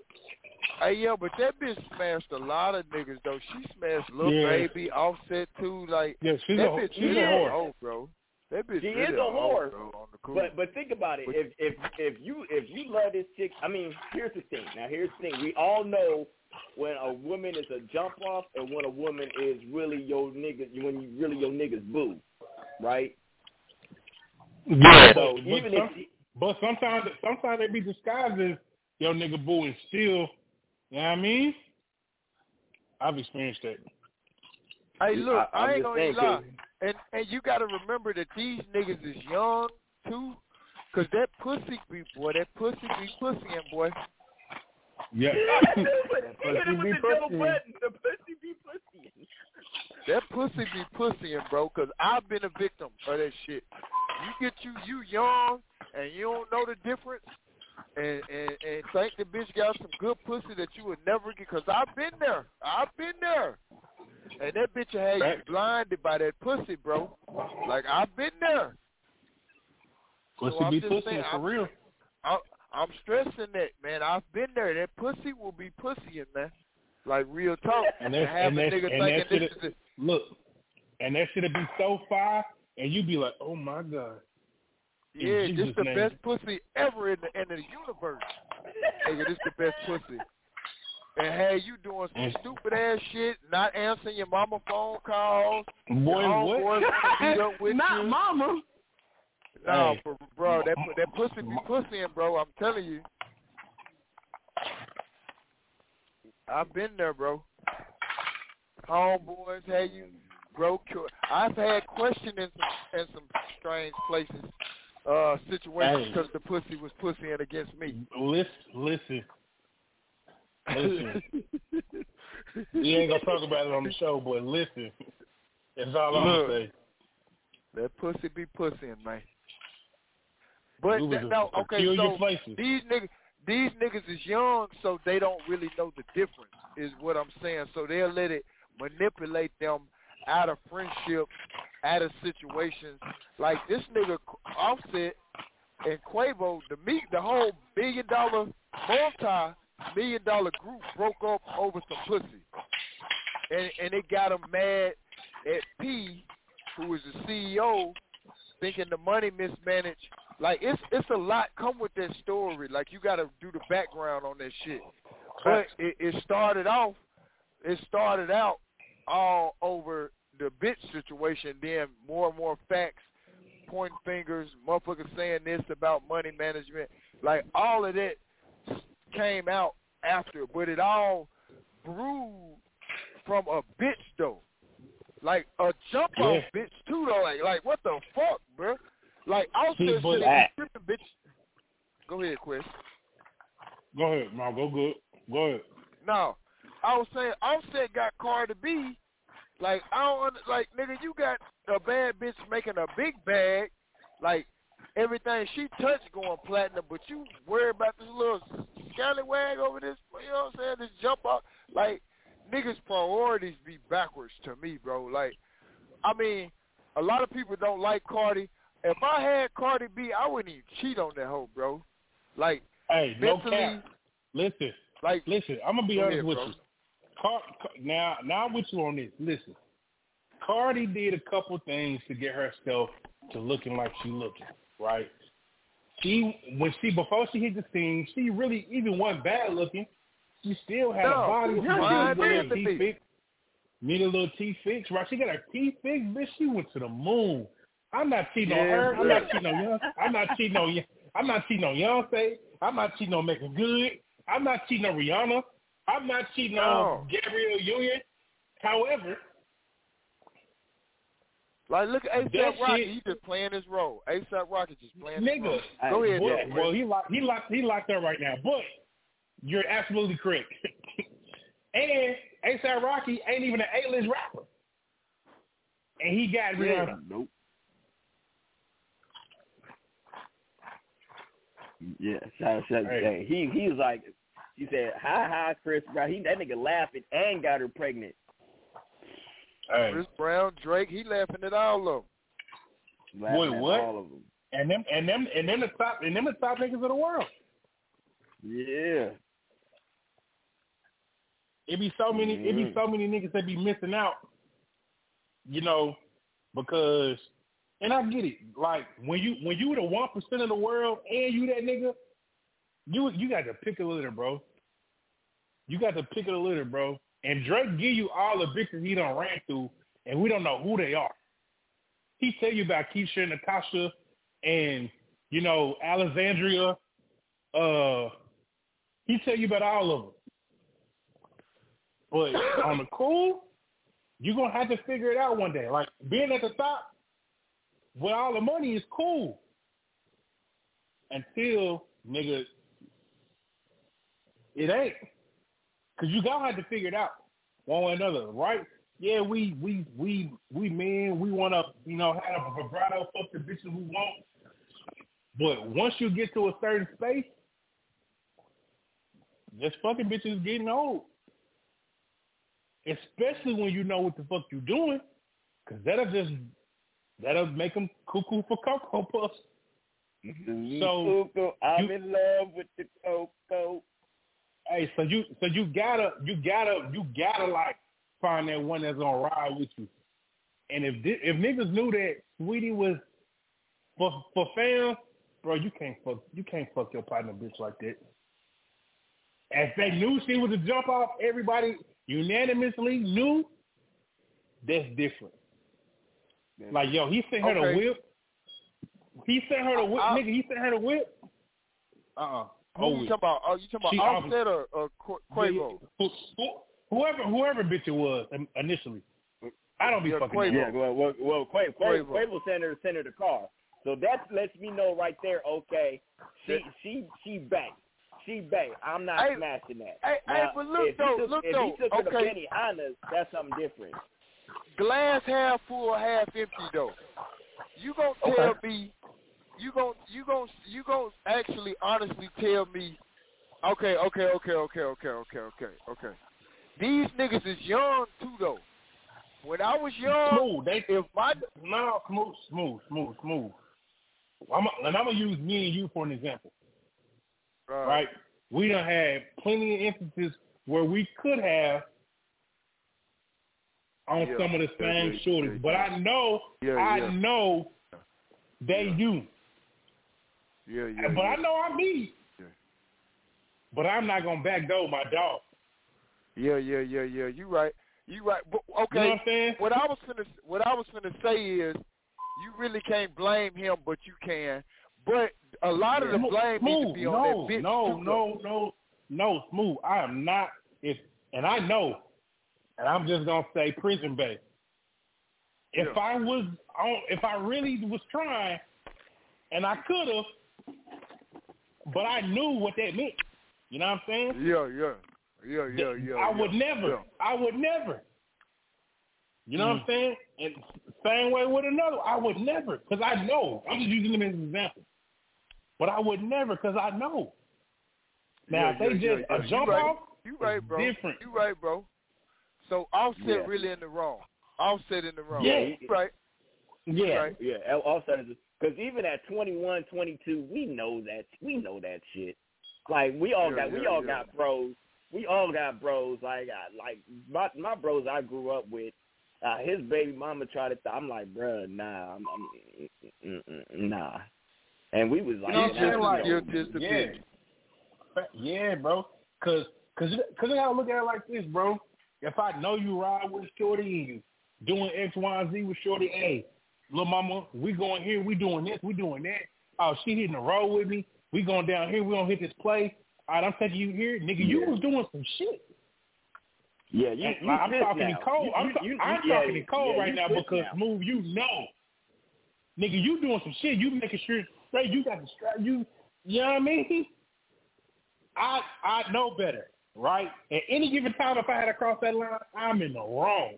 Hey, yo, but that bitch smashed a lot of niggas, though. She smashed Lil Baby, Offset, too. Like, yeah, she's a whore. Old, bro. That bitch she really is a whore. Old, bro, cool. But think about it. If you love this chick, I mean, here's the thing. Now, here's the thing. We all know when a woman is a jump off and when a woman is really your nigga, when you really your nigga's boo, right? Yeah. So but sometimes they be disguised as your nigga boo and still. You know what I mean? I've experienced that. Hey, look, I ain't gonna lie. And you gotta remember that these niggas is young too, cause that pussy be pussying, boy. Yeah. That pussy be pussying, bro. Cause I've been a victim of that shit. You young and you don't know the difference. And think the bitch got some good pussy that you would never get, because I've been there. And that bitch had you blinded by that pussy, bro. Like, I've been there. Pussy so be pussy, saying, for real. I'm stressing that, man. I've been there. That pussy will be pussying, man. Like, real talk. And that shit'll be so far, and you be like, oh, my God. Yeah, this is the best pussy ever in the universe. Nigga, this the best pussy. And had you doing some stupid ass shit, not answering your mama phone calls. Boy, what? Not you. Mama. No, hey, bro, that pussy be pussying, bro. I'm telling you. I've been there, bro. Homeboys had you, bro. I've had questioning in some strange places. Situation because the pussy was pussying against me. Listen. You ain't gonna talk about it on the show, but listen. That's all I'm gonna say. That pussy be pussying, man. But so these niggas is young, so they don't really know the difference, is what I'm saying. So they'll let it manipulate them out of friendship, out of situations. Like this nigga Offset and Quavo, the whole multi-million dollar group broke up over some pussy. And it got them mad at P, who was the CEO, thinking the money mismanaged. Like, it's a lot come with that story. Like, you got to do the background on that shit. But it started out all over the bitch situation, then more and more facts, pointing fingers, motherfuckers saying this about money management. Like, all of that came out after, but it all brewed from a bitch, though. Like, a jump-off bitch, too, though. Like, what the fuck, bro? Like, I'll say bitch. Go ahead, Chris. Go ahead. No, go ahead. No. I was saying Offset got Cardi B Like, I don't, like, nigga, you got a bad bitch making a big bag, like, everything she touched going platinum, but you worry about this little scallywag over this, you know what I'm saying, this jump off. Like, niggas' priorities be backwards to me, bro. Like, I mean, a lot of people don't like Cardi. If I had Cardi B, I wouldn't even cheat on that hoe, bro. Like, hey, mentally, no cap. Listen, like, listen, I'm going to be honest with you. Now I'm with you on this. Listen, Cardi did a couple things to get herself to looking like she looking, right? Before she hit the scene, she really even wasn't bad looking. She still had a body. Need a little T fix, right? She got a T fix, bitch. She went to the moon. I'm not cheating on her. I'm not cheating on Young. I'm not cheating on Beyonce. I'm not cheating on Megan Good. I'm not cheating on Rihanna. I'm not cheating on Gabrielle Union. However, like, look at A$AP Rocky. He just playing his role. A$AP Rocky just playing his role. Go ahead. Well, he locked up right now. But you're absolutely correct. And A$AP Rocky ain't even an A-list rapper, and he got Rihanna. Nope. Yeah, shout hey. He was like. She said, hi, Chris Brown. That nigga laughing and got her pregnant. Hey. Chris Brown, Drake, he laughing at all of them. Wait, what? All of them. And them the top niggas of the world. Yeah. It be so many niggas that be missing out, you know, because, and I get it, like when you the 1% of the world and you that nigga. You got to pick a litter, bro. And Drake give you all the bitches he done ran through, and we don't know who they are. He tell you about Keisha and Natasha and, you know, Alexandria. He tell you about all of them. But on the cool, you're going to have to figure it out one day. Like, being at the top with all the money is cool. Until, nigga... It ain't, cause you gotta have to figure it out one way or another, right? Yeah, we men, we wanna, you know, have a vibrato, fuck the bitches we want. But once you get to a certain space, this fucking bitch is getting old. Especially when you know what the fuck you doing, cause that'll make them cuckoo for Cocoa Puffs. So I'm in love with the cocoa. Hey, so you gotta like find that one that's gonna ride with you. And if niggas knew that Sweetie was for fam, bro, you can't fuck your partner bitch like that. As they knew she was a jump off, everybody unanimously knew. That's different. Like, yo, he sent her to whip. He sent her to whip. You talking about Offset or Quavo? Whoever bitch it was initially. I don't be fucking Quavo. Yeah, well, Quavo sent her the car. So that lets me know right there, okay, she banked. She banked. I'm not smashing that. Hey, but look though. If he took her to Benihana's, that's something different. Glass half full, half empty though. You gonna tell me. You gon' actually honestly tell me, okay. These niggas is young too though. When I was young, smooth. I'm gonna use me and you for an example, right? We done had plenty of instances where we could have on some of the same shorties, but I know they do. But I know I'm me. Yeah. But I'm not gonna backdoor my dog. Yeah. You right. But, okay. You know what I'm saying? What I was gonna say is, you really can't blame him, but you can. But a lot of the blame needs to be on that bitch. No, Smooth. I am not. I'm just gonna say prison bait. If I really was trying, and I could have. But I knew what that meant. You know what I'm saying? Yeah. I would never. You know what I'm saying? And same way with another, I would never, because I know. I'm just using them as an example. But I would never, because I know. Now, if they just a jump off, you right, bro. Different. You right, bro. So Offset really in the wrong. Offset in the wrong. Yeah. You right. Yeah. You right. Yeah. Offset is, because even at 21, 22, we know that. We know that shit. Like, we all got bros. We all got bros. Like, my bros I grew up with, his baby mama tried to. I'm like, bruh, nah. I'm nah. And we was like, yeah, bro. Cause you gotta look at it like this, bro. If I know you ride with Shorty and you doing X, Y, and Z with Shorty, hey, little mama, we going here, we doing this, we doing that. Oh, she hitting the road with me. We going down here, we gonna hit this place. All right, I'm taking you here, nigga. Yeah. You was doing some shit. Yeah, I'm talking in code right now because Smooth, you know, nigga, you doing some shit. You making sure straight. You got the strap. You know what I mean? I know better, right? At any given time, if I had to cross that line, I'm in the wrong.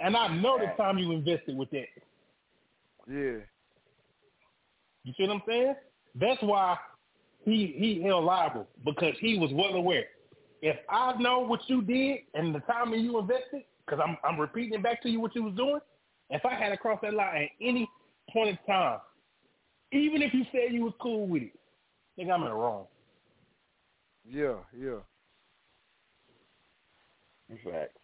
And I know the time you invested with that. Yeah. You see what I'm saying? That's why he held liable, because he was well aware. If I know what you did and the time that you invested, because I'm repeating it back to you what you was doing, if I had to cross that line at any point in time, even if you said you was cool with it, I think I'm in the wrong. Yeah, yeah. In fact.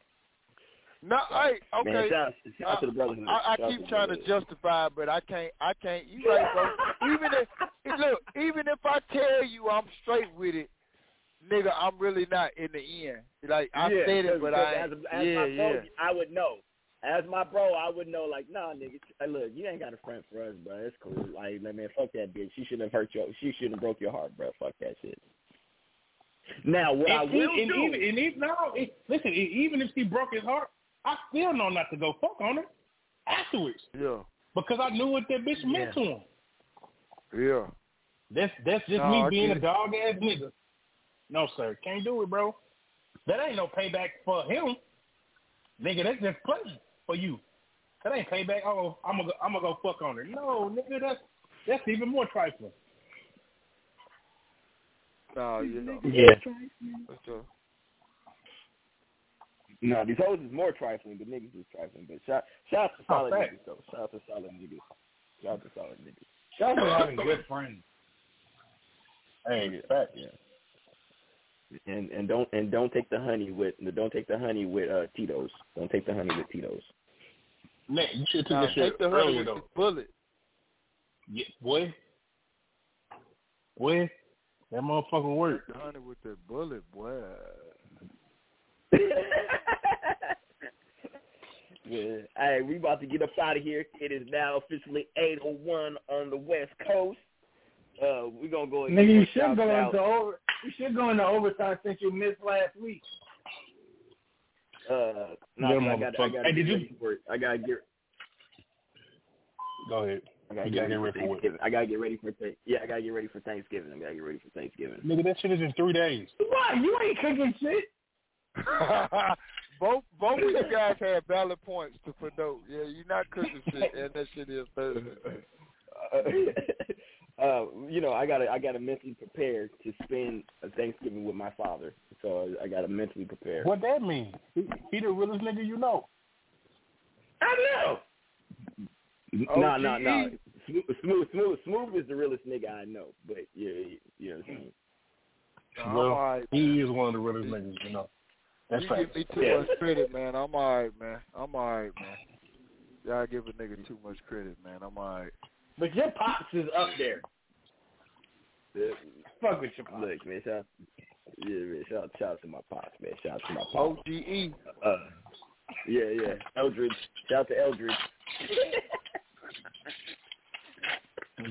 No, hey, okay. Man, shout out to the brothers. I keep trying to justify, but I can't. You right, bro. Even if I tell you I'm straight with it, nigga, I'm really not in the end. Like, I said it, but I ain't. As my bro, I would know. As my bro, I would know, like, nah, nigga, look, you ain't got a friend for us, bro. It's cool. Like, man, fuck that bitch. She shouldn't have broke your heart, bro. Fuck that shit. Now, what I will do... Even if she broke his heart, I still know not to go fuck on her afterwards. Yeah. Because I knew what that bitch meant to him. Yeah. That's just me being a dog-ass nigga. No, sir. Can't do it, bro. That ain't no payback for him. Nigga, that's just pleasure for you. That ain't payback. Oh, I'm gonna go fuck on her. No, nigga, that's even more trifling. No, you know. Yeah. No, these hoes is more trifling, but niggas is trifling. But shout out to solid niggas, though. Shout out to solid niggas. Shout out to solid niggas. Shout out to having good friends. Hey, fact, yeah. And don't take the honey with Tito's. Don't take the honey with Tito's. Man, you should have took the honey with the bullet. Yeah, boy. That motherfucking work. The honey with that bullet, boy. Yeah. Hey, we about to get up out of here. It is now officially 8:01 on the West Coast. We're going to go ahead. Nigga, you should go into overtime since you missed last week. Go ahead. I gotta get ready for Thanksgiving. Nigga, that shit is in 3 days. Why? You ain't cooking shit. both of you guys had valid points to promote. Yeah, you're not cooking shit, and that shit is Thursday. I gotta mentally prepare to spend Thanksgiving with my father. So I gotta mentally prepare. What that mean? He the realest nigga you know. I know. No. Smooth is the realest nigga I know, but you know what I mean. Well, he is one of the realest niggas, you know. That's right. You give me too much credit, man. I'm all right, man. Y'all give a nigga too much credit, man. I'm all right. But your pops is up there. Yeah. Fuck with your pops. Look, man, shout out to my pops, man. Shout out to my pops. O-G-E. Yeah. Eldridge. Shout out to Eldridge.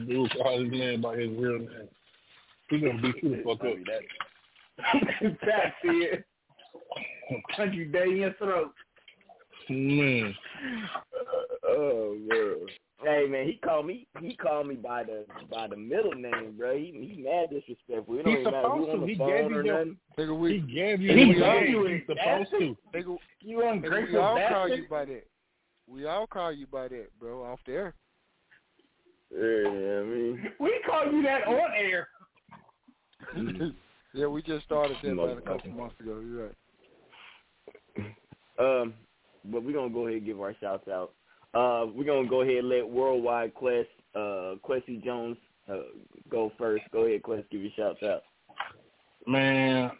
Dude called his man by his real name. He's gonna beat you the fuck up. That's it. Punch you dead in your throat. Man. Oh man. Hey man, he called me by the middle name, bro. He mad disrespectful. It don't even matter who on the phone or nothing. He gave you. He's supposed to. You ungrateful bastard. We all call you by that, bro. Off the air. Yeah, I mean. We call you that on air. Yeah, we just started that about a couple months ago. You're right. But we're gonna go ahead and give our shouts out. We're going to go ahead and let Worldwide Quest, Questy Jones, go first. Go ahead, Quest, give your shouts out. Man,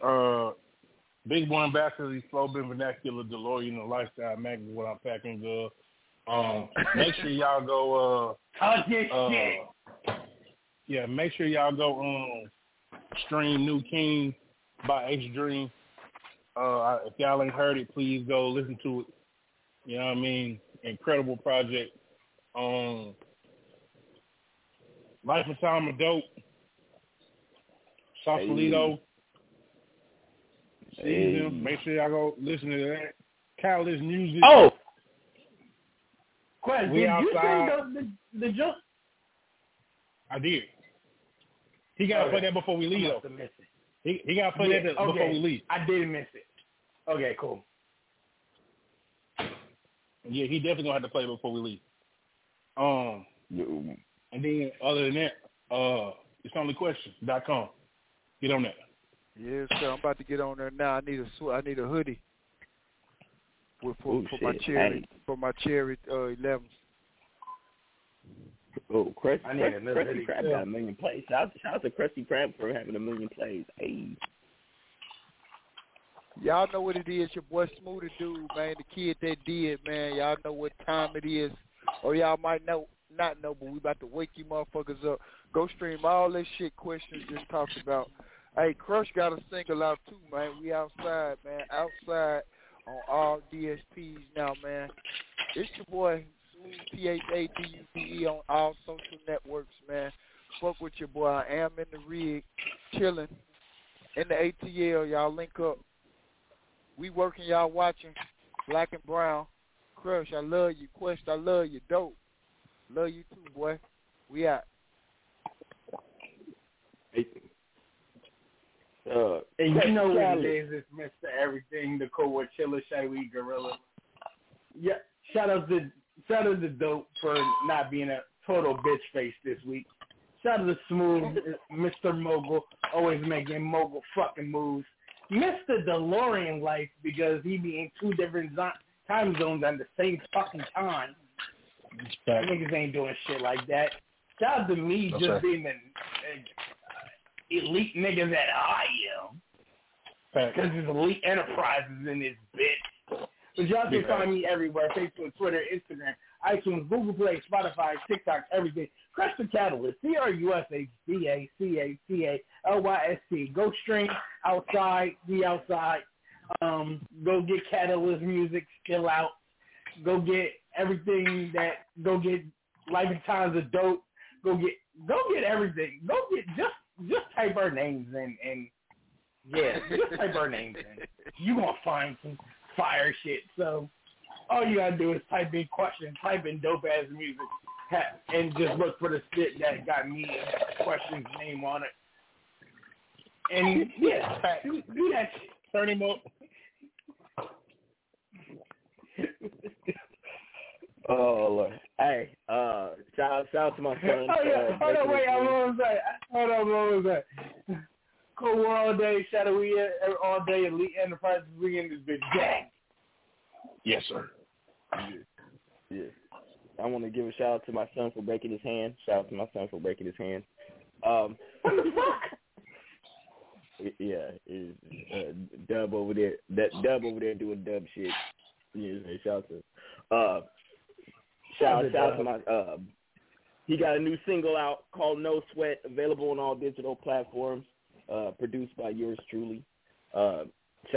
big boy ambassador, the slow bin vernacular, DeLorean, the lifestyle magazine, what I'm packing, girl. Make sure y'all go. Yeah, make sure y'all go stream New King by H Dream. If y'all ain't heard it, please go listen to it. You know what I mean? Incredible project. Life and Time of Dope. Sausalito. Hey. Make sure y'all go listen to that. Catalyst music. Oh! Quest, did you sing the jump? I did. He got to play that before we leave, though. He got to play that before we leave. I didn't miss it. Okay, cool. Yeah, he definitely gonna have to play before we leave. And then other than that, it's onlyquestion.com. Get on that. Yes, sir. I'm about to get on there now. I need a hoodie for my cherry 11. Oh, Christy! I need another hoodie. Crap got a million plays. Shout out to Christy Crap for having a million plays. Hey. Y'all know what it is, your boy Smoothie Dude, man, the kid that did, man. Y'all know what time it is. Or y'all might not know, but we about to wake you motherfuckers up. Go stream all that shit Questions just talked about. Hey, Crush got a single out too, man. We outside, man. Outside on all DSPs now, man. It's your boy Smoothie, P-H-A-D-U-D-E, on all social networks, man. Fuck with your boy. I am in the rig, chilling. In the ATL, y'all link up. We working, y'all watching. Black and Brown. Crush, I love you. Quest, I love you. Dope. Love you too, boy. We out. And you know what it is. It's Mr. Everything, the Coachella, Shawty, Gorilla. Yeah. Shout out to Dope for not being a total bitch face this week. Shout out to Smooth, Mr. Mogul, always making mogul fucking moves. Mr. DeLorean life because he be in two different time zones at the same fucking time. That niggas ain't doing shit like that. Shout out to me just being the elite nigga that I am. Because there's elite enterprises in this bitch. But y'all can find me everywhere. Facebook, Twitter, Instagram, iTunes, Google Play, Spotify, TikTok, everything. Crush the Catalyst, CRUSHDACACALYST. Go stream outside, be outside. Go get Catalyst music, still out. Go get everything that. Go get Life and Times of Dope. Go get everything. Go get just type our names in and yeah, just type our names in. You gonna find some fire shit. So all you gotta do is type in Questions, type in Dope-ass Music. And just look for the shit that got me Questions name on it. And yeah, do that shit. Turn him up. Oh Lord. Hey, shout out to my son. Oh yeah. Hold on, wait, what was that? Cool World Day, Shadowy all day, Elite Enterprises, we in this bitch. Dang. Yes, sir. Yeah. I want to give a shout out to my son for breaking his hand. What the fuck? Yeah, Dub over there. That Dub over there doing Dub shit. Yeah, shout out to my. He got a new single out called No Sweat, available on all digital platforms. Produced by yours truly. Shout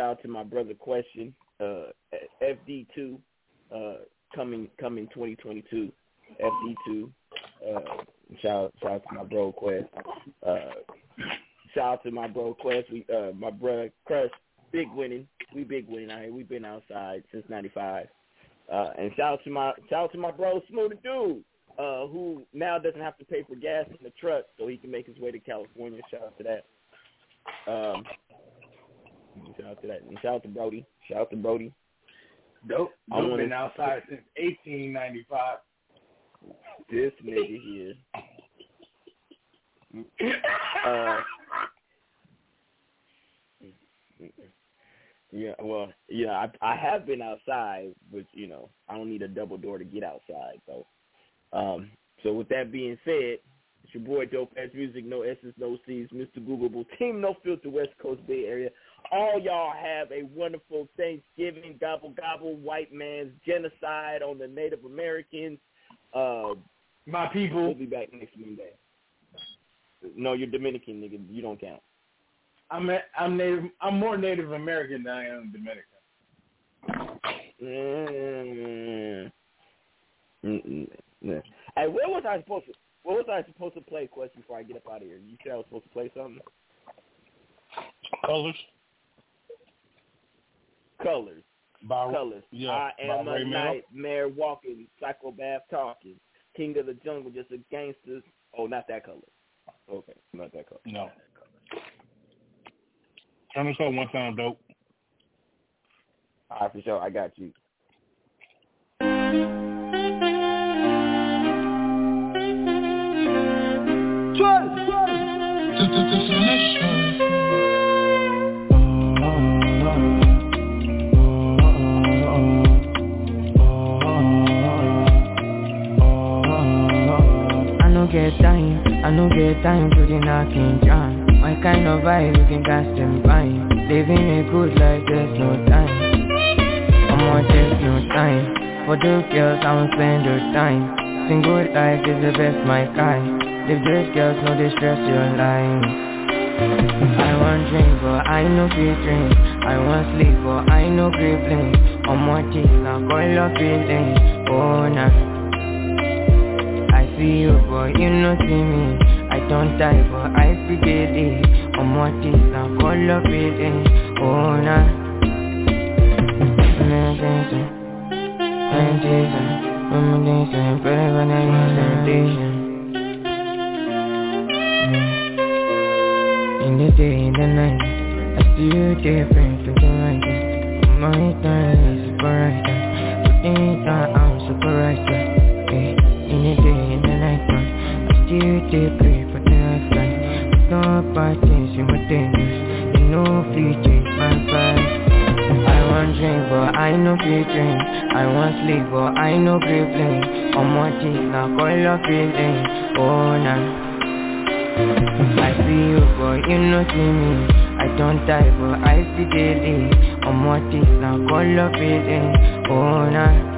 out to my brother Question, FD2. Coming 2022, FD2. Shout out to my bro Quest. Shout out to my bro Quest. My brother Crush, big winning. We big winning out here. We've been outside since '95. And shout out to my bro Smoothie Dude, who now doesn't have to pay for gas in the truck, so he can make his way to California. Shout out to that. Shout out to that. And shout out to Brody. Shout out to Brody. Dope been outside since 1895. This nigga here. Yeah, well, yeah, I have been outside, but, you know, I don't need a double door to get outside. So with that being said, it's your boy Dope-ass Music, no S's, no C's, Mr. Googleable, Team No Filter, West Coast Bay Area. All y'all have a wonderful Thanksgiving, gobble, gobble, white man's genocide on the Native Americans. My people. We'll be back next Monday. No, you're Dominican, nigga. You don't count. I'm more Native American than I am Dominican. Mm-mm. Hey, what was I supposed to play? Question before I get up out of here. You said I was supposed to play something. Colors. Colors. Yeah, I am a nightmare walking, psychopath talking, king of the jungle, just a gangster. Oh, not that color. Okay, not that color. No. Turn this up one time, Dope. All right, for sure. I got you. I know get time to the knocking down. My kind of vibe, you can cast them by. Living a good life, there's no time. I'm gonna take no time. For those girls, I won't spend your time. Single life is the best, my kind. If those girls know they stress your life. I want drink, but I no free drink. I want sleep, but I no crippling. I'm gonna kill, I'm gonna love feeling. Oh, nah. I see you, but you no see me. I don't die, but I forget it. I'm what is, I'm all of it. Oh, nah. In the day, in the night, I see you different, looking right there. My time is super right there. In time, I'm super right there. In the day, in the night, I see you different. You know free drink, my vibe. I want drink, but I no free drink. I want sleep, but I no crippling. I'm watching, now call your feeling. Oh, nah. I see you, but you no see me. I don't die, but I see daily. I'm watching, now call your feeling. Oh, nah.